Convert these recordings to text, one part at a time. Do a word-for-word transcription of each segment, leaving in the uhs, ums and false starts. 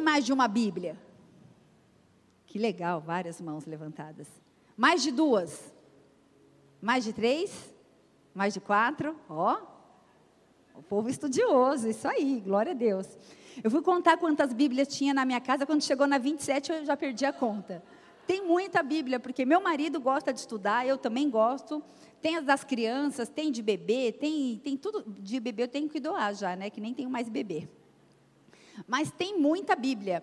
tem mais de uma Bíblia? Que legal, várias mãos levantadas. Mais de duas? Mais de três? Mais de quatro? Ó, o povo estudioso, isso aí, glória a Deus. Eu fui contar quantas Bíblias tinha na minha casa, quando chegou na vinte e sete eu já perdi a conta. Tem muita Bíblia, porque meu marido gosta de estudar, eu também gosto. Tem as das crianças, tem de bebê, tem, tem tudo de bebê, eu tenho que doar já, né? Que nem tenho mais bebê. Mas tem muita Bíblia.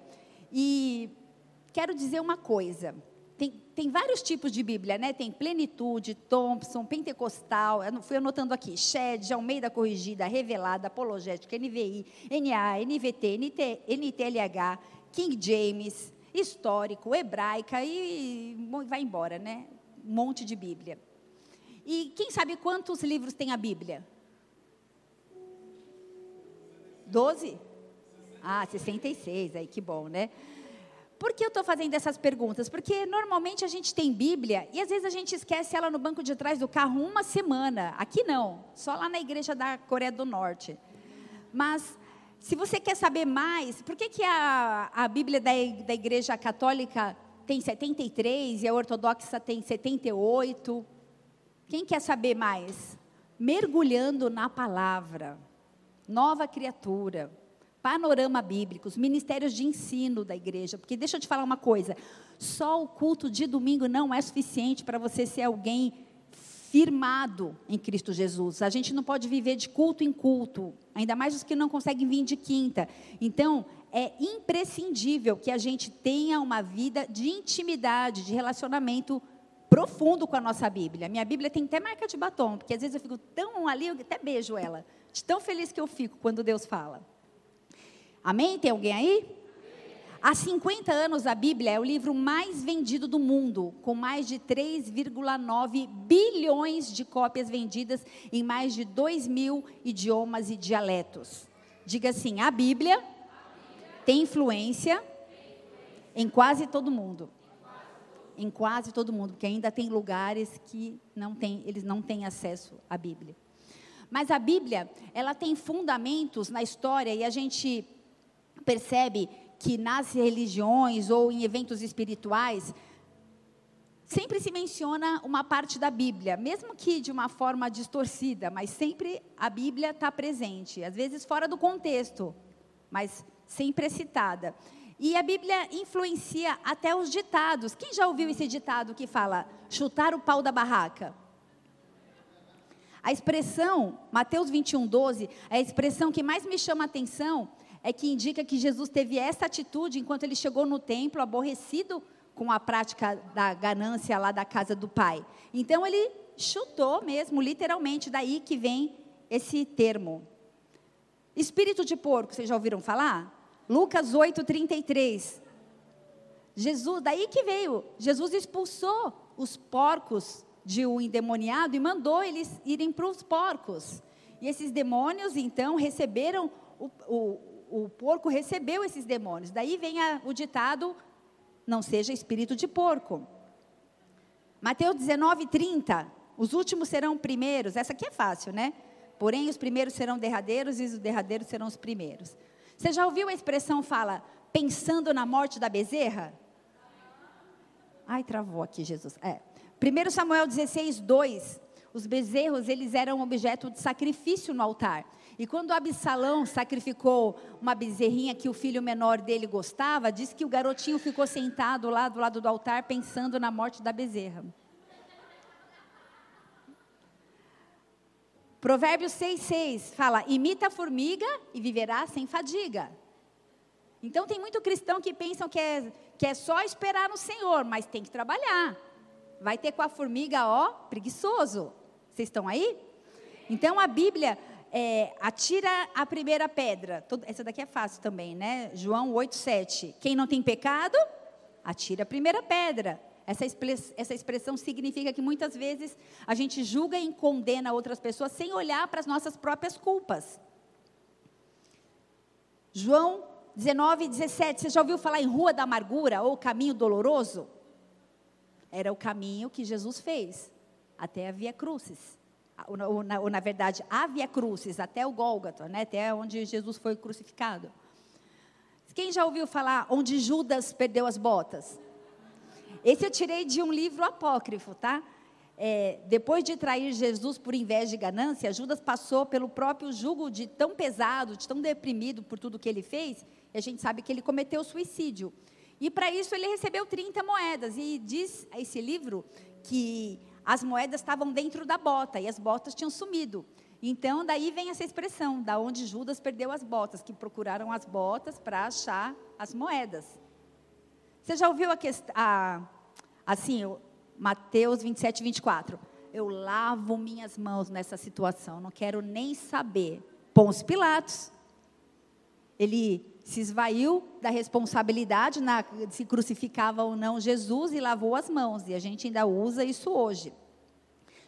E quero dizer uma coisa, tem, tem vários tipos de Bíblia, né? Tem Plenitude, Thompson, Pentecostal, eu fui anotando aqui, Shed, Almeida Corrigida, Revelada, Apologética, N V I, N A, N V T, N T, N T L H, King James, Histórico, Hebraica e vai embora, né? Um monte de Bíblia. E quem sabe quantos livros tem a Bíblia? Doze? Ah, sessenta e seis, aí que bom, né? Por que eu estou fazendo essas perguntas? Porque normalmente a gente tem Bíblia e às vezes a gente esquece ela no banco de trás do carro uma semana. Aqui não, só lá na igreja da Coreia do Norte. Mas se você quer saber mais, por que, que a, a Bíblia da, da Igreja Católica tem setenta e três e a Ortodoxa tem setenta e oito? Quem quer saber mais? Mergulhando na palavra, nova criatura, panorama bíblico, os ministérios de ensino da igreja, porque deixa eu te falar uma coisa, só o culto de domingo não é suficiente para você ser alguém firmado em Cristo Jesus. A gente não pode viver de culto em culto, ainda mais os que não conseguem vir de quinta. Então, é imprescindível que a gente tenha uma vida de intimidade, de relacionamento profundo com a nossa Bíblia. Minha Bíblia tem até marca de batom, porque às vezes eu fico tão ali, eu até beijo ela, de tão feliz que eu fico quando Deus fala. Amém? Tem alguém aí? Há cinquenta anos a Bíblia é o livro mais vendido do mundo, com mais de três vírgula nove bilhões de cópias vendidas em mais de dois mil idiomas e dialetos. Diga assim, a Bíblia, a Bíblia tem, influência tem influência em quase todo mundo. Em quase todo mundo, porque ainda tem lugares que não tem, eles não têm acesso à Bíblia. Mas a Bíblia, ela tem fundamentos na história e a gente percebe que nas religiões ou em eventos espirituais, sempre se menciona uma parte da Bíblia, mesmo que de uma forma distorcida, mas sempre a Bíblia está presente, às vezes fora do contexto, mas sempre é citada. E a Bíblia influencia até os ditados. Quem já ouviu esse ditado que fala, chutar o pau da barraca? A expressão, Mateus vinte e um, doze, é a expressão que mais me chama a atenção, é que indica que Jesus teve essa atitude enquanto ele chegou no templo, aborrecido com a prática da ganância lá da casa do pai. Então ele chutou mesmo, literalmente, daí que vem esse termo. Espírito de porco, vocês já ouviram falar? Lucas oito, trinta e três. Jesus, daí que veio, Jesus expulsou os porcos de um endemoniado e mandou eles irem para os porcos. E esses demônios, então, receberam o, o O porco recebeu esses demônios. Daí vem a, o ditado, não seja espírito de porco. Mateus dezenove, trinta, os últimos serão primeiros. Essa aqui é fácil, né? Porém, os primeiros serão derradeiros e os derradeiros serão os primeiros. Você já ouviu a expressão, fala, pensando na morte da bezerra? Ai, travou aqui, Jesus. É. primeiro Samuel dezesseis, dois, os bezerros, eles eram objeto de sacrifício no altar. E quando Absalão sacrificou uma bezerrinha que o filho menor dele gostava, diz que o garotinho ficou sentado lá do lado do altar, pensando na morte da bezerra. Provérbios seis, seis fala, imita a formiga e viverá sem fadiga. Então tem muito cristão que pensam que é, que é só esperar no Senhor, mas tem que trabalhar. Vai ter com a formiga, ó, preguiçoso. Vocês estão aí? Então a Bíblia... É, atira a primeira pedra. Todo, essa daqui é fácil também, né? João oito, sete. Quem não tem pecado, atira a primeira pedra. Essa, express, essa expressão significa que muitas vezes a gente julga e condena outras pessoas sem olhar para as nossas próprias culpas. João dezenove, dezessete. Você já ouviu falar em Rua da Amargura ou Caminho Doloroso? Era o caminho que Jesus fez até a Via Crucis. Ou na, ou, na, ou na verdade, a Via Crucis, até o Gólgota, né? Até onde Jesus foi crucificado. Quem já ouviu falar onde Judas perdeu as botas? Esse eu tirei de um livro apócrifo, tá? É, depois de trair Jesus por inveja e ganância, Judas passou pelo próprio jugo de tão pesado, de tão deprimido por tudo que ele fez, e a gente sabe que ele cometeu suicídio. E para isso ele recebeu trinta moedas, e diz esse livro que as moedas estavam dentro da bota, e as botas tinham sumido. Então, daí vem essa expressão, da onde Judas perdeu as botas, que procuraram as botas para achar as moedas. Você já ouviu a questão, assim, Mateus vinte e sete, vinte e quatro, eu lavo minhas mãos nessa situação, não quero nem saber. Pôncio Pilatos, ele se esvaiu da responsabilidade, na, se crucificava ou não Jesus, e lavou as mãos, e a gente ainda usa isso hoje.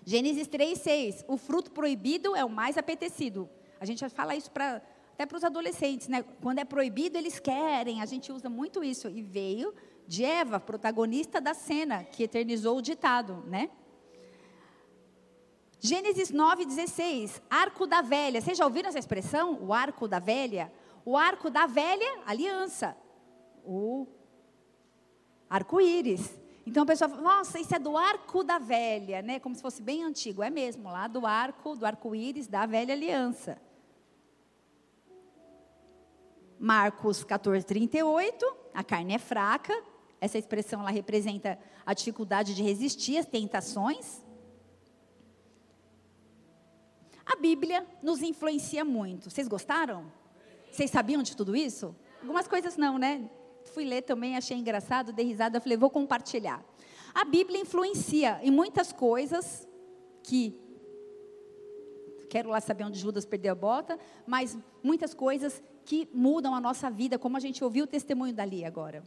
Gênesis três, seis, o fruto proibido é o mais apetecido. A gente fala isso pra, até para os adolescentes, né? Quando é proibido eles querem, a gente usa muito isso, e veio de Eva, protagonista da cena, que eternizou o ditado, né? Gênesis nove, dezesseis, arco da velha, vocês já ouviram essa expressão? O arco da velha? O arco da velha, aliança, o arco-íris. Então a pessoa fala, nossa, isso é do arco da velha, né? Como se fosse bem antigo, é mesmo, lá do arco, do arco-íris da velha aliança. Marcos quatorze, trinta e oito, a carne é fraca, essa expressão lá representa a dificuldade de resistir às tentações. A Bíblia nos influencia muito, vocês gostaram? Vocês sabiam de tudo isso? Algumas coisas não, né? Fui ler também, achei engraçado, dei risada, falei, vou compartilhar. A Bíblia influencia em muitas coisas que... Quero lá saber onde Judas perdeu a bota, mas muitas coisas que mudam a nossa vida, como a gente ouviu o testemunho da Lia agora.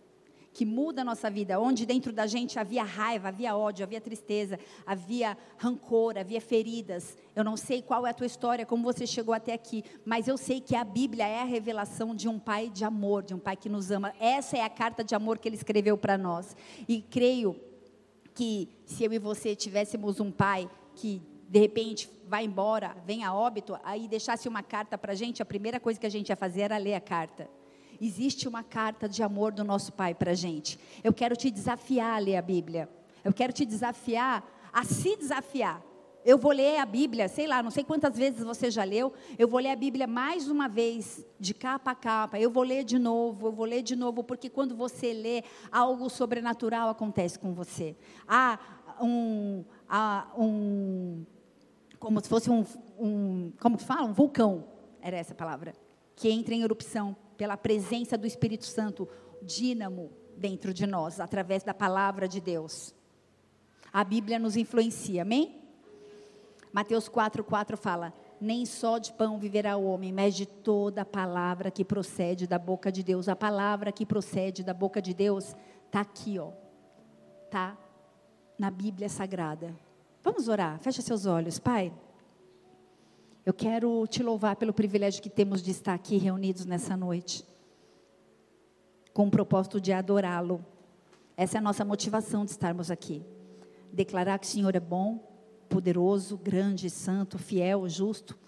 Que muda a nossa vida, onde dentro da gente havia raiva, havia ódio, havia tristeza, havia rancor, havia feridas. Eu não sei qual é a tua história, como você chegou até aqui, mas eu sei que a Bíblia é a revelação de um pai de amor, de um pai que nos ama. Essa é a carta de amor que ele escreveu para nós. E creio que se eu e você tivéssemos um pai que de repente vai embora, vem a óbito, aí deixasse uma carta para a gente, a primeira coisa que a gente ia fazer era ler a carta. Existe uma carta de amor do nosso Pai para a gente. Eu quero te desafiar a ler a Bíblia. Eu quero te desafiar a se desafiar. Eu vou ler a Bíblia, sei lá, não sei quantas vezes você já leu. Eu vou ler a Bíblia mais uma vez, de capa a capa. Eu vou ler de novo, eu vou ler de novo, porque quando você lê, algo sobrenatural acontece com você. Há um, há um como se fosse um, um, como que fala? Um vulcão, era essa a palavra, que entra em erupção pela presença do Espírito Santo, dínamo dentro de nós, através da palavra de Deus. A Bíblia nos influencia, amém? Mateus quatro, quatro fala, nem só de pão viverá o homem, mas de toda a palavra que procede da boca de Deus. A palavra que procede da boca de Deus está aqui, ó, está na Bíblia Sagrada. Vamos orar, fecha seus olhos, Pai. Eu quero te louvar pelo privilégio que temos de estar aqui reunidos nessa noite, com o propósito de adorá-lo. Essa é a nossa motivação de estarmos aqui. Declarar que o Senhor é bom, poderoso, grande, santo, fiel, justo.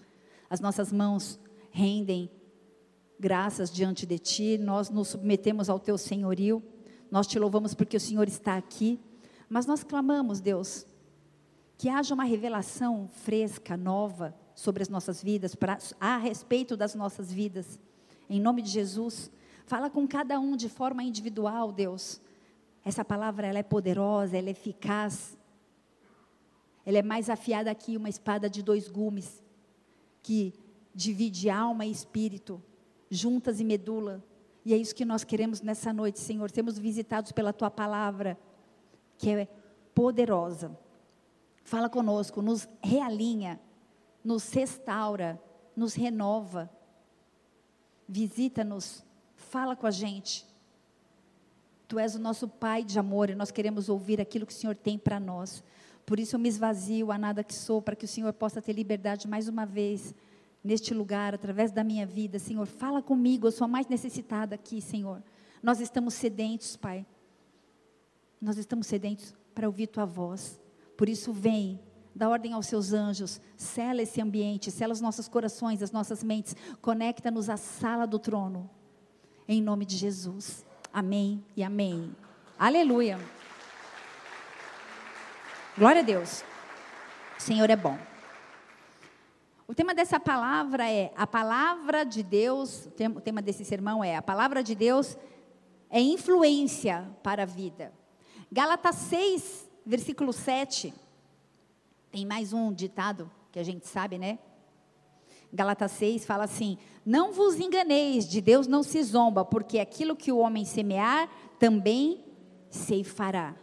As nossas mãos rendem graças diante de Ti, nós nos submetemos ao Teu senhorio, nós Te louvamos porque o Senhor está aqui, mas nós clamamos, Deus, que haja uma revelação fresca, nova, sobre as nossas vidas, pra, a respeito das nossas vidas, em nome de Jesus. Fala com cada um de forma individual, Deus. Essa palavra, ela é poderosa, ela é eficaz, ela é mais afiada que uma espada de dois gumes, que divide alma e espírito, juntas e medula, e é isso que nós queremos nessa noite, Senhor, sermos visitados pela Tua palavra, que é poderosa. Fala conosco, nos realinha, nos restaura, nos renova, visita-nos, fala com a gente, Tu és o nosso Pai de amor e nós queremos ouvir aquilo que o Senhor tem para nós, por isso eu me esvazio a nada que sou, para que o Senhor possa ter liberdade mais uma vez, neste lugar, através da minha vida, Senhor, fala comigo, eu sou a mais necessitada aqui, Senhor, nós estamos sedentos, Pai, nós estamos sedentos para ouvir Tua voz, por isso vem, dá ordem aos seus anjos, sela esse ambiente, sela os nossos corações, as nossas mentes, conecta-nos à sala do trono, em nome de Jesus. Amém e amém. Aleluia. Glória a Deus. O Senhor é bom. O tema dessa palavra é a palavra de Deus, o tema desse sermão é a palavra de Deus é influência para a vida. Gálatas seis, versículo sete, tem mais um ditado que a gente sabe, né? Gálatas seis fala assim: não vos enganeis, de Deus não se zomba, porque aquilo que o homem semear, também ceifará.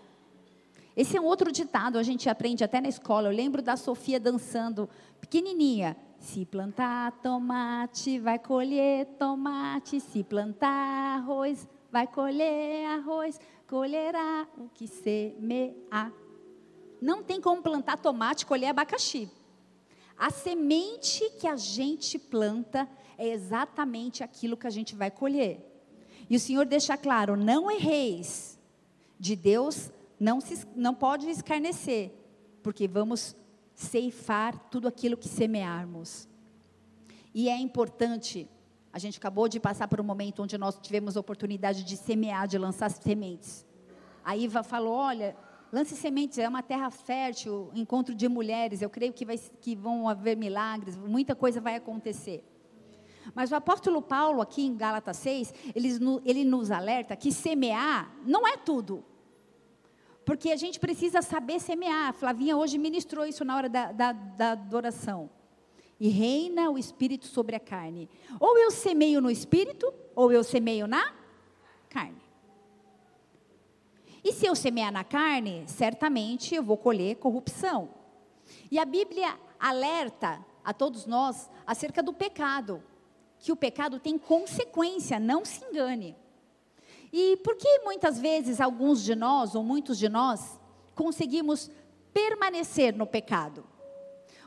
Esse é um outro ditado, a gente aprende até na escola. Eu lembro da Sofia dançando, pequenininha. Se plantar tomate, vai colher tomate. Se plantar arroz, vai colher arroz. Colherá o que semear. Não tem como plantar tomate e colher abacaxi. A semente que a gente planta é exatamente aquilo que a gente vai colher. E o Senhor deixa claro, não erreis, de Deus Não, se, não pode escarnecer, porque vamos ceifar tudo aquilo que semearmos. E é importante, a gente acabou de passar por um momento onde nós tivemos a oportunidade de semear, de lançar sementes. A Iva falou, olha, lance sementes, é uma terra fértil, encontro de mulheres, eu creio que, vai, que vão haver milagres, muita coisa vai acontecer. Mas o apóstolo Paulo, aqui em Gálatas seis, ele, ele nos alerta que semear não é tudo. Porque a gente precisa saber semear. A Flavinha hoje ministrou isso na hora da, da, da adoração. E reina o Espírito sobre a carne. Ou eu semeio no Espírito, ou eu semeio na carne. E se eu semear na carne, certamente eu vou colher corrupção. E a Bíblia alerta a todos nós acerca do pecado. Que o pecado tem consequência, não se engane. E por que muitas vezes alguns de nós, ou muitos de nós, conseguimos permanecer no pecado?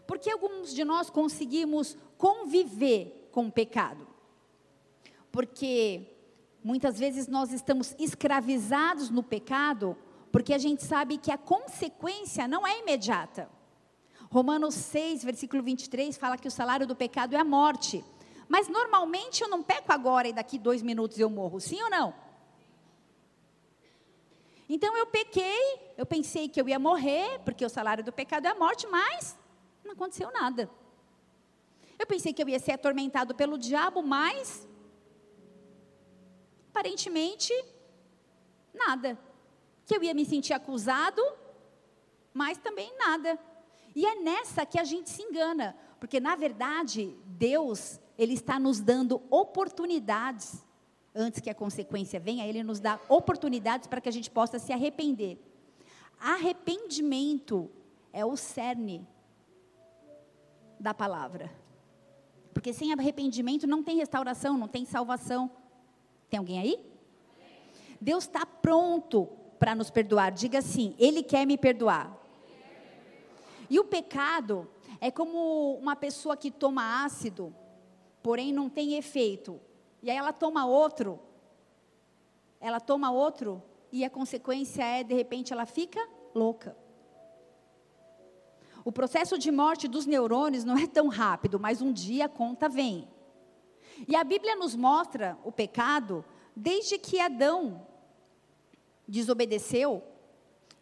Por que alguns de nós conseguimos conviver com o pecado? Porque muitas vezes nós estamos escravizados no pecado, porque a gente sabe que a consequência não é imediata. Romanos seis, versículo vinte e três, fala que o salário do pecado é a morte. Mas normalmente eu não peco agora e daqui dois minutos eu morro, sim ou não? Então eu pequei, eu pensei que eu ia morrer, porque o salário do pecado é a morte, mas não aconteceu nada. Eu pensei que eu ia ser atormentado pelo diabo, mas aparentemente nada. Que eu ia me sentir acusado, mas também nada. E é nessa que a gente se engana, porque na verdade Deus, Ele está nos dando oportunidades. Antes que a consequência venha, Ele nos dá oportunidades para que a gente possa se arrepender. Arrependimento é o cerne da palavra. Porque sem arrependimento não tem restauração, não tem salvação. Tem alguém aí? Deus está pronto para nos perdoar. Diga assim, Ele quer me perdoar. E o pecado é como uma pessoa que toma ácido, porém não tem efeito. E aí ela toma outro, ela toma outro e a consequência é, de repente, ela fica louca. O processo de morte dos neurônios não é tão rápido, mas um dia a conta vem. E a Bíblia nos mostra o pecado desde que Adão desobedeceu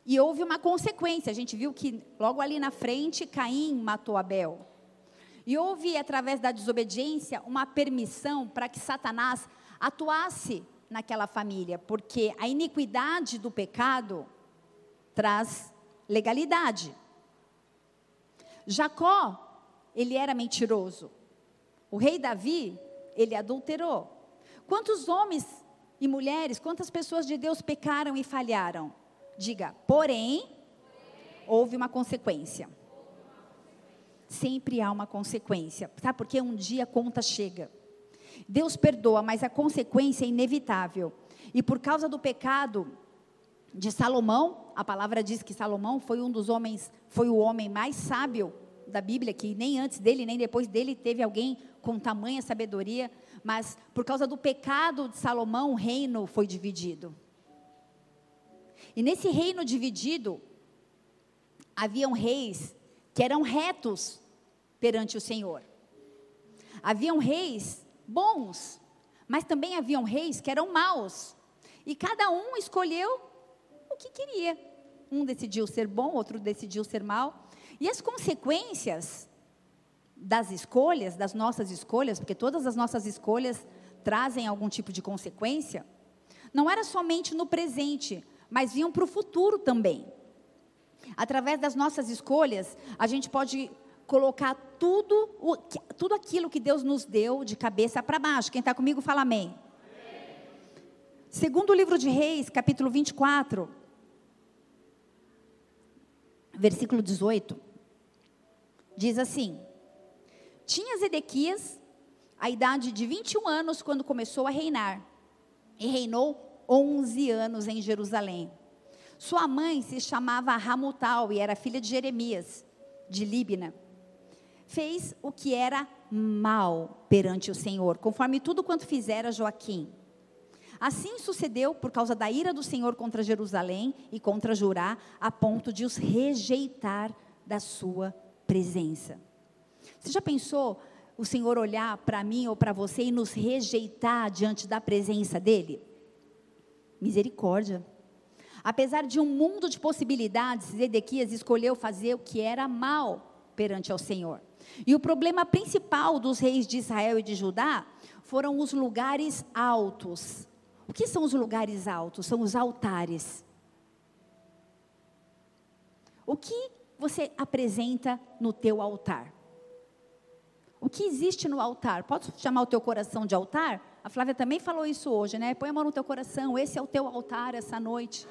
e houve uma consequência. A gente viu que logo ali na frente Caim matou Abel. E houve, através da desobediência, uma permissão para que Satanás atuasse naquela família, porque a iniquidade do pecado traz legalidade. Jacó, ele era mentiroso. O rei Davi, ele adulterou. Quantos homens e mulheres, quantas pessoas de Deus pecaram e falharam? Diga, porém, houve uma consequência. Sempre há uma consequência, tá? Porque um dia a conta chega. Deus perdoa, mas a consequência é inevitável. E por causa do pecado de Salomão, a palavra diz que Salomão foi um dos homens, foi o homem mais sábio da Bíblia, que nem antes dele, nem depois dele teve alguém com tamanha sabedoria, mas por causa do pecado de Salomão, o reino foi dividido. E nesse reino dividido, haviam reis que eram retos perante o Senhor. Haviam reis bons, Mas também haviam reis que eram maus. E cada um escolheu o que queria. Um decidiu ser bom, outro decidiu ser mau. E as consequências das escolhas, das nossas escolhas, porque todas as nossas escolhas trazem algum tipo de consequência, não era somente no presente, mas vinham para o futuro também. Através das nossas escolhas, a gente pode colocar tudo, o, tudo aquilo que Deus nos deu de cabeça para baixo. Quem está comigo, fala amém. Amém. Segundo o livro de Reis, capítulo vinte e quatro, versículo dezoito, diz assim: tinha Zedequias a idade de vinte e um anos quando começou a reinar, e reinou onze anos em Jerusalém. Sua mãe se chamava Ramutal e era filha de Jeremias, de Líbina. Fez o que era mal perante o Senhor, conforme tudo quanto fizera Joaquim. Assim sucedeu por causa da ira do Senhor contra Jerusalém e contra Judá, a ponto de os rejeitar da sua presença. Você já pensou o Senhor olhar para mim ou para você e nos rejeitar diante da presença dele? Misericórdia. Apesar de um mundo de possibilidades, Zedequias escolheu fazer o que era mal perante ao Senhor. E o problema principal dos reis de Israel e de Judá foram os lugares altos. O que são os lugares altos? São os altares. O que você apresenta no teu altar? O que existe no altar? Pode chamar o teu coração de altar? A Flávia também falou isso hoje, né? Põe a mão no teu coração, esse é o teu altar essa noite.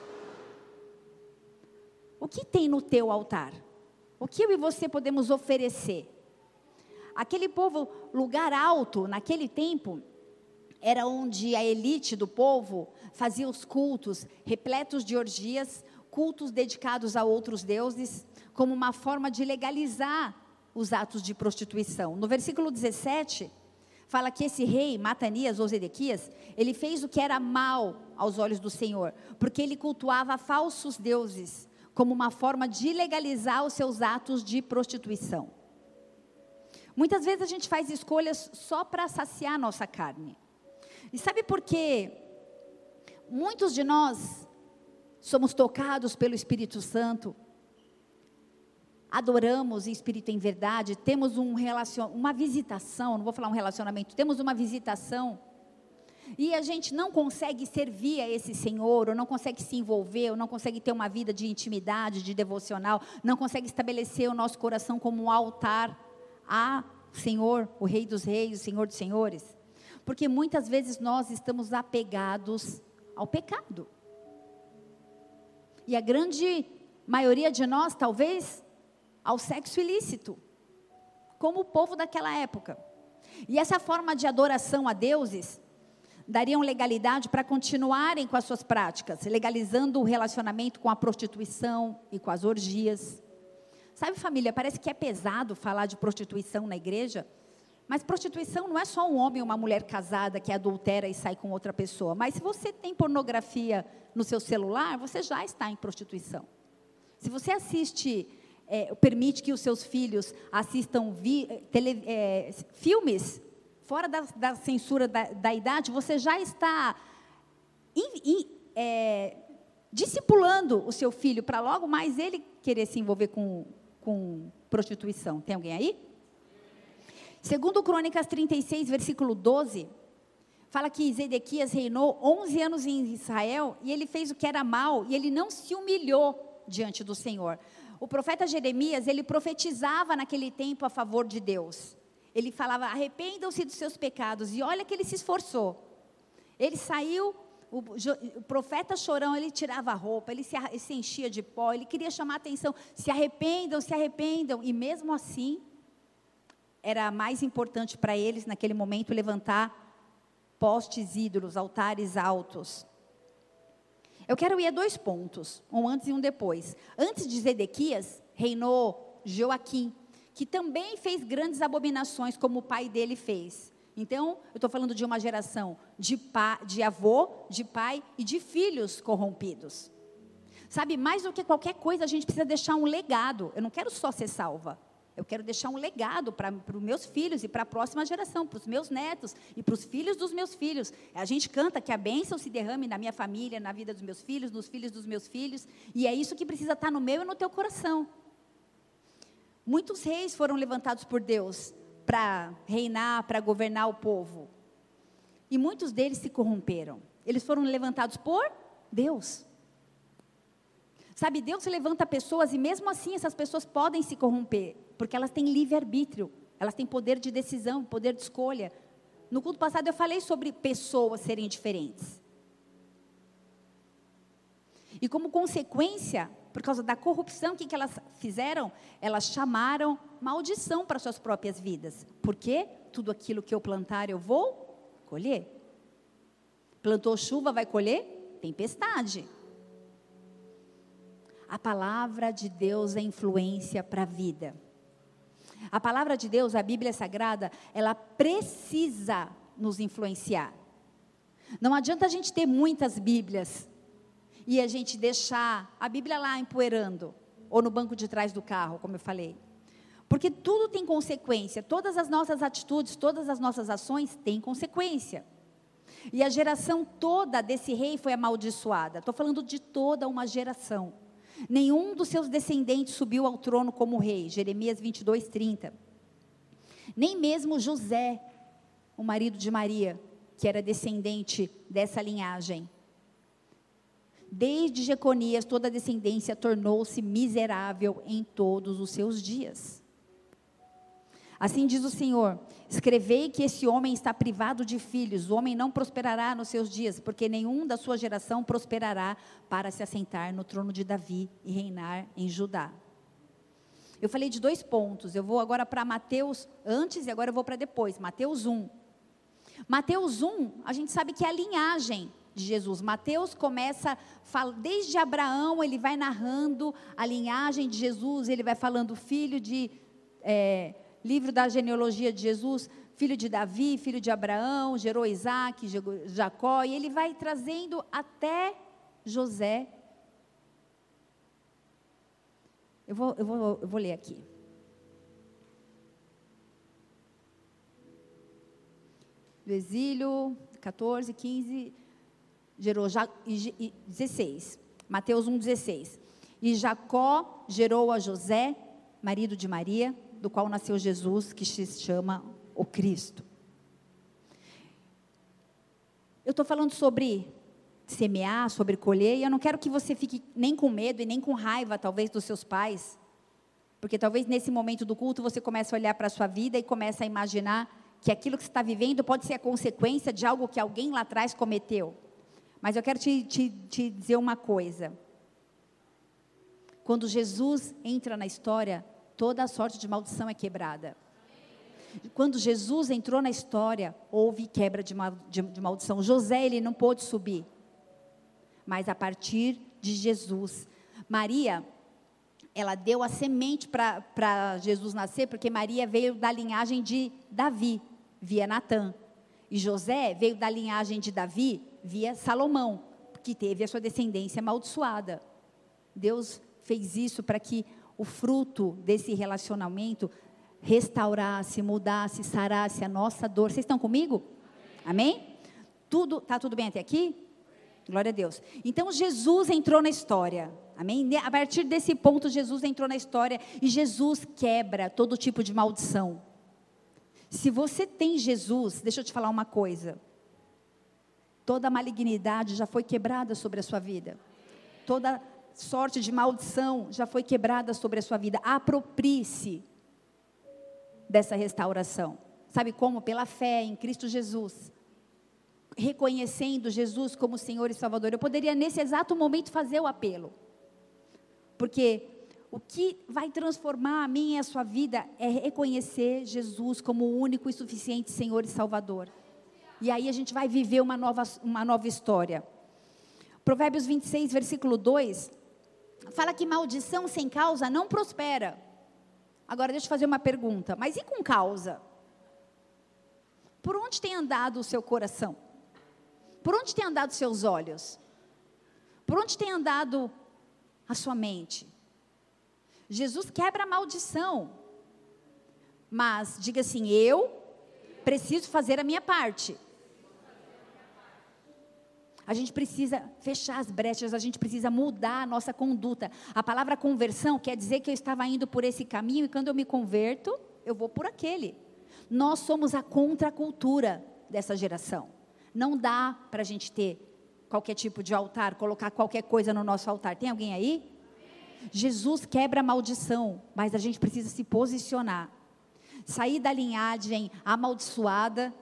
O que tem no teu altar? O que eu e você podemos oferecer? Aquele povo, lugar alto, naquele tempo, era onde a elite do povo fazia os cultos, repletos de orgias, cultos dedicados a outros deuses, como uma forma de legalizar os atos de prostituição. No versículo dezessete, fala que esse rei, Matanias ou Zedequias, ele fez o que era mal aos olhos do Senhor, porque ele cultuava falsos deuses, como uma forma de legalizar os seus atos de prostituição. Muitas vezes a gente faz escolhas só para saciar a nossa carne. E sabe por quê? Muitos de nós somos tocados pelo Espírito Santo, adoramos em espírito e em verdade, temos um relacion... uma visitação, não vou falar um relacionamento, temos uma visitação, e a gente não consegue servir a esse Senhor, ou não consegue se envolver, ou não consegue ter uma vida de intimidade, de devocional, não consegue estabelecer o nosso coração como um altar a Senhor, o Rei dos Reis, o Senhor dos Senhores, porque muitas vezes nós estamos apegados ao pecado, e a grande maioria de nós, talvez, ao sexo ilícito, como o povo daquela época. E essa forma de adoração a deuses dariam legalidade para continuarem com as suas práticas, legalizando o relacionamento com a prostituição e com as orgias. Sabe, família, parece que é pesado falar de prostituição na igreja, mas prostituição não é só um homem ou uma mulher casada que adultera e sai com outra pessoa, mas se você tem pornografia no seu celular, você já está em prostituição. Se você assiste, é, permite que os seus filhos assistam vi, tele, é, filmes fora da, da censura da, da idade, você já está in, in, é, discipulando o seu filho para logo mais ele querer se envolver com, com prostituição. Tem alguém aí? Segundo Crônicas trinta e seis, versículo doze, fala que Zedequias reinou onze anos em Israel e ele fez o que era mal e ele não se humilhou diante do Senhor. O profeta Jeremias, ele profetizava naquele tempo a favor de Deus. Ele falava, arrependam-se dos seus pecados. E olha que ele se esforçou. Ele saiu, o, o profeta chorão, ele tirava a roupa, ele se, ele se enchia de pó, ele queria chamar a atenção. Se arrependam, se arrependam. E mesmo assim, era mais importante para eles, naquele momento, levantar postes, ídolos, altares altos. Eu quero ir a dois pontos, um antes e um depois. Antes de Zedequias, reinou Joaquim, que também fez grandes abominações como o pai dele fez. Então, eu estou falando de uma geração de, pa, de avô, de pai e de filhos corrompidos. Sabe, mais do que qualquer coisa, a gente precisa deixar um legado. Eu não quero só ser salva. Eu quero deixar um legado para os meus filhos e para a próxima geração, para os meus netos e para os filhos dos meus filhos. A gente canta que a bênção se derrame na minha família, na vida dos meus filhos, nos filhos dos meus filhos. E é isso que precisa estar no meu e no teu coração. Muitos reis foram levantados por Deus para reinar, para governar o povo. E muitos deles se corromperam. Eles foram levantados por Deus. Sabe, Deus levanta pessoas e mesmo assim essas pessoas podem se corromper, porque elas têm livre-arbítrio, elas têm poder de decisão, poder de escolha. No culto passado eu falei sobre pessoas serem diferentes. E como consequência, por causa da corrupção, o que, que elas fizeram? Elas chamaram maldição para suas próprias vidas. Por quê? Tudo aquilo que eu plantar eu vou colher. Plantou chuva, vai colher tempestade. A palavra de Deus é influência para a vida. A palavra de Deus, a Bíblia Sagrada, ela precisa nos influenciar. Não adianta a gente ter muitas Bíblias e a gente deixar a Bíblia lá empoeirando, ou no banco de trás do carro, como eu falei. Porque tudo tem consequência, todas as nossas atitudes, todas as nossas ações têm consequência. E a geração toda desse rei foi amaldiçoada. Estou falando de toda uma geração. Nenhum dos seus descendentes subiu ao trono como rei, Jeremias vinte e dois, trinta. Nem mesmo José, o marido de Maria, que era descendente dessa linhagem. Desde Jeconias, toda a descendência tornou-se miserável em todos os seus dias. Assim diz o Senhor: escrevei que esse homem está privado de filhos, o homem não prosperará nos seus dias, porque nenhum da sua geração prosperará para se assentar no trono de Davi e reinar em Judá. Eu falei de dois pontos, eu vou agora para Mateus, antes e agora eu vou para depois, Mateus um. Mateus um, a gente sabe que é a linhagem de Jesus. Mateus começa, fala, desde Abraão, ele vai narrando a linhagem de Jesus, ele vai falando filho de... É, livro da genealogia de Jesus, filho de Davi, filho de Abraão, gerou Isaac, Jacó, e ele vai trazendo até José. Eu vou, eu vou, eu vou ler aqui. Do exílio, catorze, quinze, gerou dezesseis, Mateus um, dezesseis. E Jacó gerou a José, marido de Maria, do qual nasceu Jesus, que se chama o Cristo. Eu estou falando sobre semear, sobre colher, e eu não quero que você fique nem com medo e nem com raiva, talvez, dos seus pais, porque talvez nesse momento do culto você comece a olhar para a sua vida e comece a imaginar que aquilo que você está vivendo pode ser a consequência de algo que alguém lá atrás cometeu. Mas eu quero te, te, te dizer uma coisa. Quando Jesus entra na história, toda a sorte de maldição é quebrada. Quando Jesus entrou na história, houve quebra de, mal, de, de maldição. José, ele não pôde subir. Mas a partir de Jesus, Maria, ela deu a semente para Jesus nascer, porque Maria veio da linhagem de Davi, via Natã. E José veio da linhagem de Davi, via Salomão, que teve a sua descendência amaldiçoada. Deus fez isso para que o fruto desse relacionamento restaurasse, mudasse, sarasse a nossa dor. Vocês estão comigo? Amém? Amém? Tudo, tá tudo bem até aqui? Glória a Deus. Então Jesus entrou na história. Amém? A partir desse ponto Jesus entrou na história e Jesus quebra todo tipo de maldição. Se você tem Jesus, deixa eu te falar uma coisa. Toda malignidade já foi quebrada sobre a sua vida. Toda sorte de maldição já foi quebrada sobre a sua vida. Aproprie-se dessa restauração. Sabe como? Pela fé em Cristo Jesus, reconhecendo Jesus como Senhor e Salvador. Eu poderia nesse exato momento fazer o apelo, porque o que vai transformar a minha e a sua vida é reconhecer Jesus como o único e suficiente Senhor e Salvador. E aí a gente vai viver uma nova, uma nova história. Provérbios vinte e seis, versículo dois fala que maldição sem causa não prospera. Agora deixa eu fazer uma pergunta, mas e com causa? Por onde tem andado o seu coração? Por onde tem andado os seus olhos? Por onde tem andado a sua mente? Jesus quebra a maldição, Mas diga assim, eu preciso fazer a minha parte. A gente precisa fechar as brechas, a gente precisa mudar a nossa conduta. A palavra conversão quer dizer que eu estava indo por esse caminho e quando eu me converto, eu vou por aquele. Nós somos a contracultura dessa geração. Não dá para a gente ter qualquer tipo de altar, colocar qualquer coisa no nosso altar. Tem alguém aí? Jesus quebra a maldição, mas a gente precisa se posicionar. Sair da linhagem amaldiçoada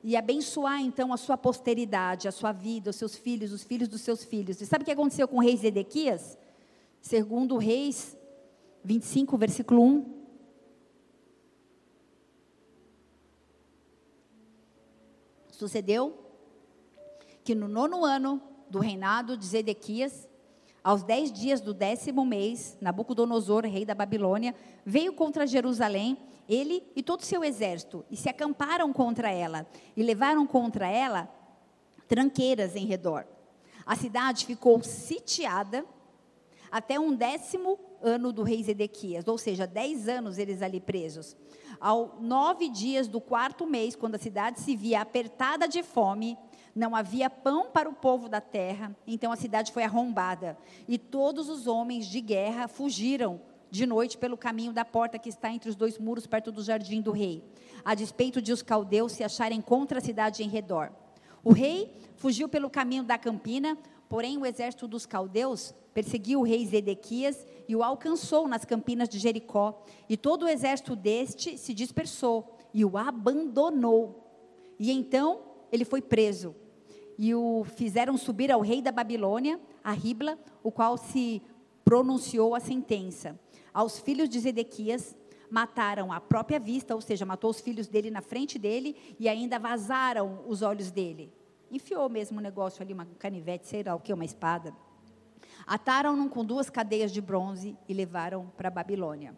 e abençoar então a sua posteridade, a sua vida, os seus filhos, os filhos dos seus filhos. E sabe o que aconteceu com o rei Zedequias? Segundo Reis vinte e cinco, versículo um. Sucedeu que no nono ano do reinado de Zedequias, aos dez dias do décimo mês, Nabucodonosor, rei da Babilônia, veio contra Jerusalém, ele e todo o seu exército, e se acamparam contra ela, e levaram contra ela tranqueiras em redor. A cidade ficou sitiada até um décimo ano do rei Zedequias, ou seja, dez anos eles ali presos. Ao nove dias do quarto mês, quando a cidade se via apertada de fome, não havia pão para o povo da terra, então a cidade foi arrombada, e todos os homens de guerra fugiram de noite pelo caminho da porta que está entre os dois muros, perto do jardim do rei, a despeito de os caldeus se acharem contra a cidade em redor. O rei fugiu pelo caminho da campina, porém o exército dos caldeus perseguiu o rei Zedequias e o alcançou nas campinas de Jericó, e todo o exército deste se dispersou e o abandonou, e então ele foi preso, e o fizeram subir ao rei da Babilônia, a Ribla, o qual se pronunciou a sentença. Aos filhos de Zedequias mataram à própria vista, ou seja, matou os filhos dele na frente dele, e ainda vazaram os olhos dele. Enfiou mesmo um negócio ali, uma canivete, sei lá o que, uma espada. Ataram-no com duas cadeias de bronze e levaram para a Babilônia.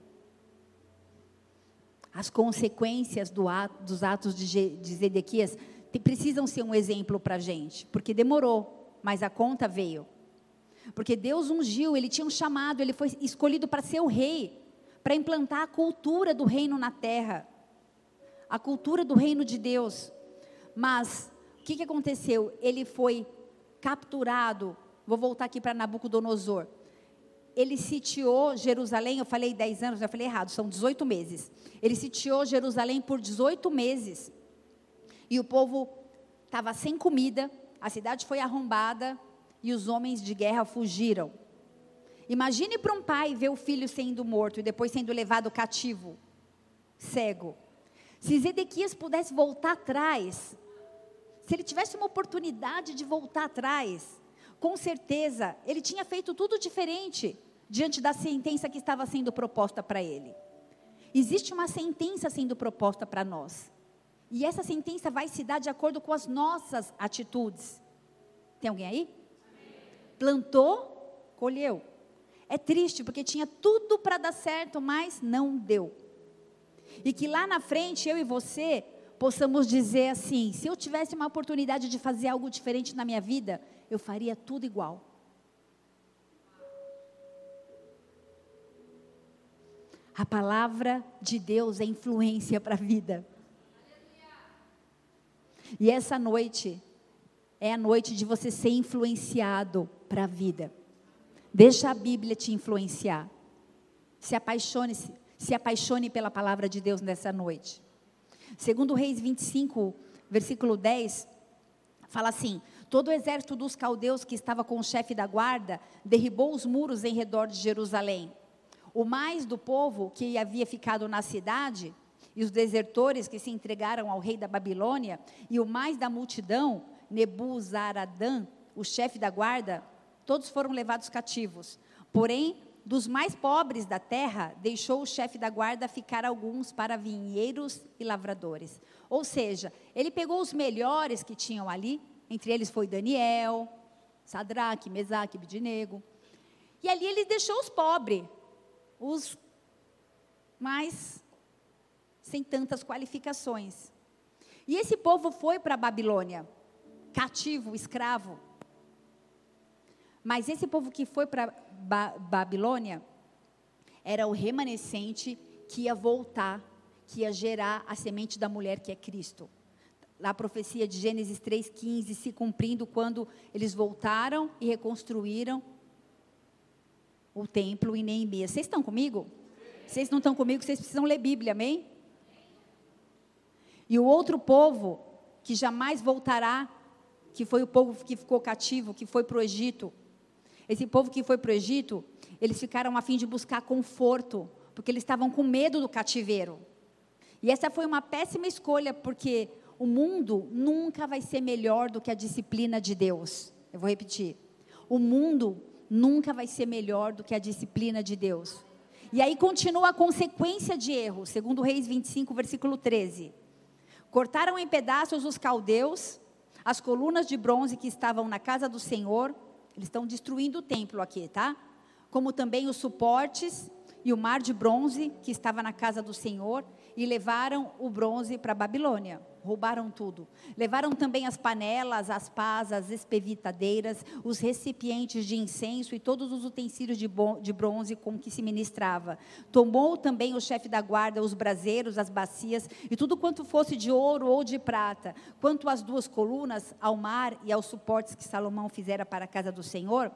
As consequências do ato, dos atos de Zedequias precisam ser um exemplo para a gente, porque demorou, mas a conta veio. Porque Deus ungiu, ele tinha um chamado, ele foi escolhido para ser o rei, para implantar a cultura do reino na terra, a cultura do reino de Deus. Mas o que, que aconteceu? Ele foi capturado. Vou voltar aqui para Nabucodonosor. Ele sitiou Jerusalém, eu falei dez anos, eu falei errado, são dezoito meses. Ele sitiou Jerusalém por dezoito meses, e o povo estava sem comida, a cidade foi arrombada, e os homens de guerra fugiram. Imagine para um pai ver o filho sendo morto e depois sendo levado cativo, cego. Se Zedequias pudesse voltar atrás, se ele tivesse uma oportunidade de voltar atrás, com certeza ele tinha feito tudo diferente diante da sentença que estava sendo proposta para ele. Existe uma sentença sendo proposta para nós, e essa sentença vai se dar de acordo com as nossas atitudes. Tem alguém aí? Plantou, colheu. É triste, porque tinha tudo para dar certo, mas não deu. E que lá na frente, eu e você, possamos dizer assim, se eu tivesse uma oportunidade de fazer algo diferente na minha vida, eu faria tudo igual. A palavra de Deus é influência para a vida. E essa noite é a noite de você ser influenciado para a vida. Deixa a Bíblia te influenciar. Se apaixone, se apaixone pela palavra de Deus nessa noite. Segundo Reis vinte e cinco, versículo dez, fala assim: todo o exército dos caldeus que estava com o chefe da guarda derribou os muros em redor de Jerusalém. O mais do povo que havia ficado na cidade e os desertores que se entregaram ao rei da Babilônia, e o mais da multidão, Nebuzaradã, o chefe da guarda, todos foram levados cativos. Porém, dos mais pobres da terra, deixou o chefe da guarda ficar alguns para vinheiros e lavradores. Ou seja, ele pegou os melhores que tinham ali, entre eles foi Daniel, Sadraque, Mesaque, Abidinego, e ali ele deixou os pobres, os mais sem tantas qualificações. E esse povo foi para a Babilônia, cativo, escravo. Mas esse povo que foi para ba Babilônia era o remanescente que ia voltar, que ia gerar a semente da mulher, que é Cristo. A profecia de Gênesis três, quinze se cumprindo quando eles voltaram e reconstruíram o templo em Neemias. Vocês estão comigo? Vocês não estão comigo, vocês precisam ler Bíblia, amém? E o outro povo que jamais voltará, que foi o povo que ficou cativo, que foi para o Egito. Esse povo que foi para o Egito, eles ficaram a fim de buscar conforto, porque eles estavam com medo do cativeiro. E essa foi uma péssima escolha, porque o mundo nunca vai ser melhor do que a disciplina de Deus. Eu vou repetir. O mundo nunca vai ser melhor do que a disciplina de Deus. E aí continua a consequência de erro, segundo Reis vinte e cinco, versículo treze. Cortaram em pedaços os caldeus, as colunas de bronze que estavam na casa do Senhor. Eles estão destruindo o templo aqui, tá? Como também os suportes e o mar de bronze que estava na casa do Senhor, e levaram o bronze para a Babilônia, roubaram tudo. Levaram também as panelas, as pás, as espevitadeiras, os recipientes de incenso e todos os utensílios de, de bronze com que se ministrava. Tomou também o chefe da guarda, os braseiros, as bacias e tudo quanto fosse de ouro ou de prata, quanto às duas colunas, ao mar e aos suportes que Salomão fizera para a casa do Senhor.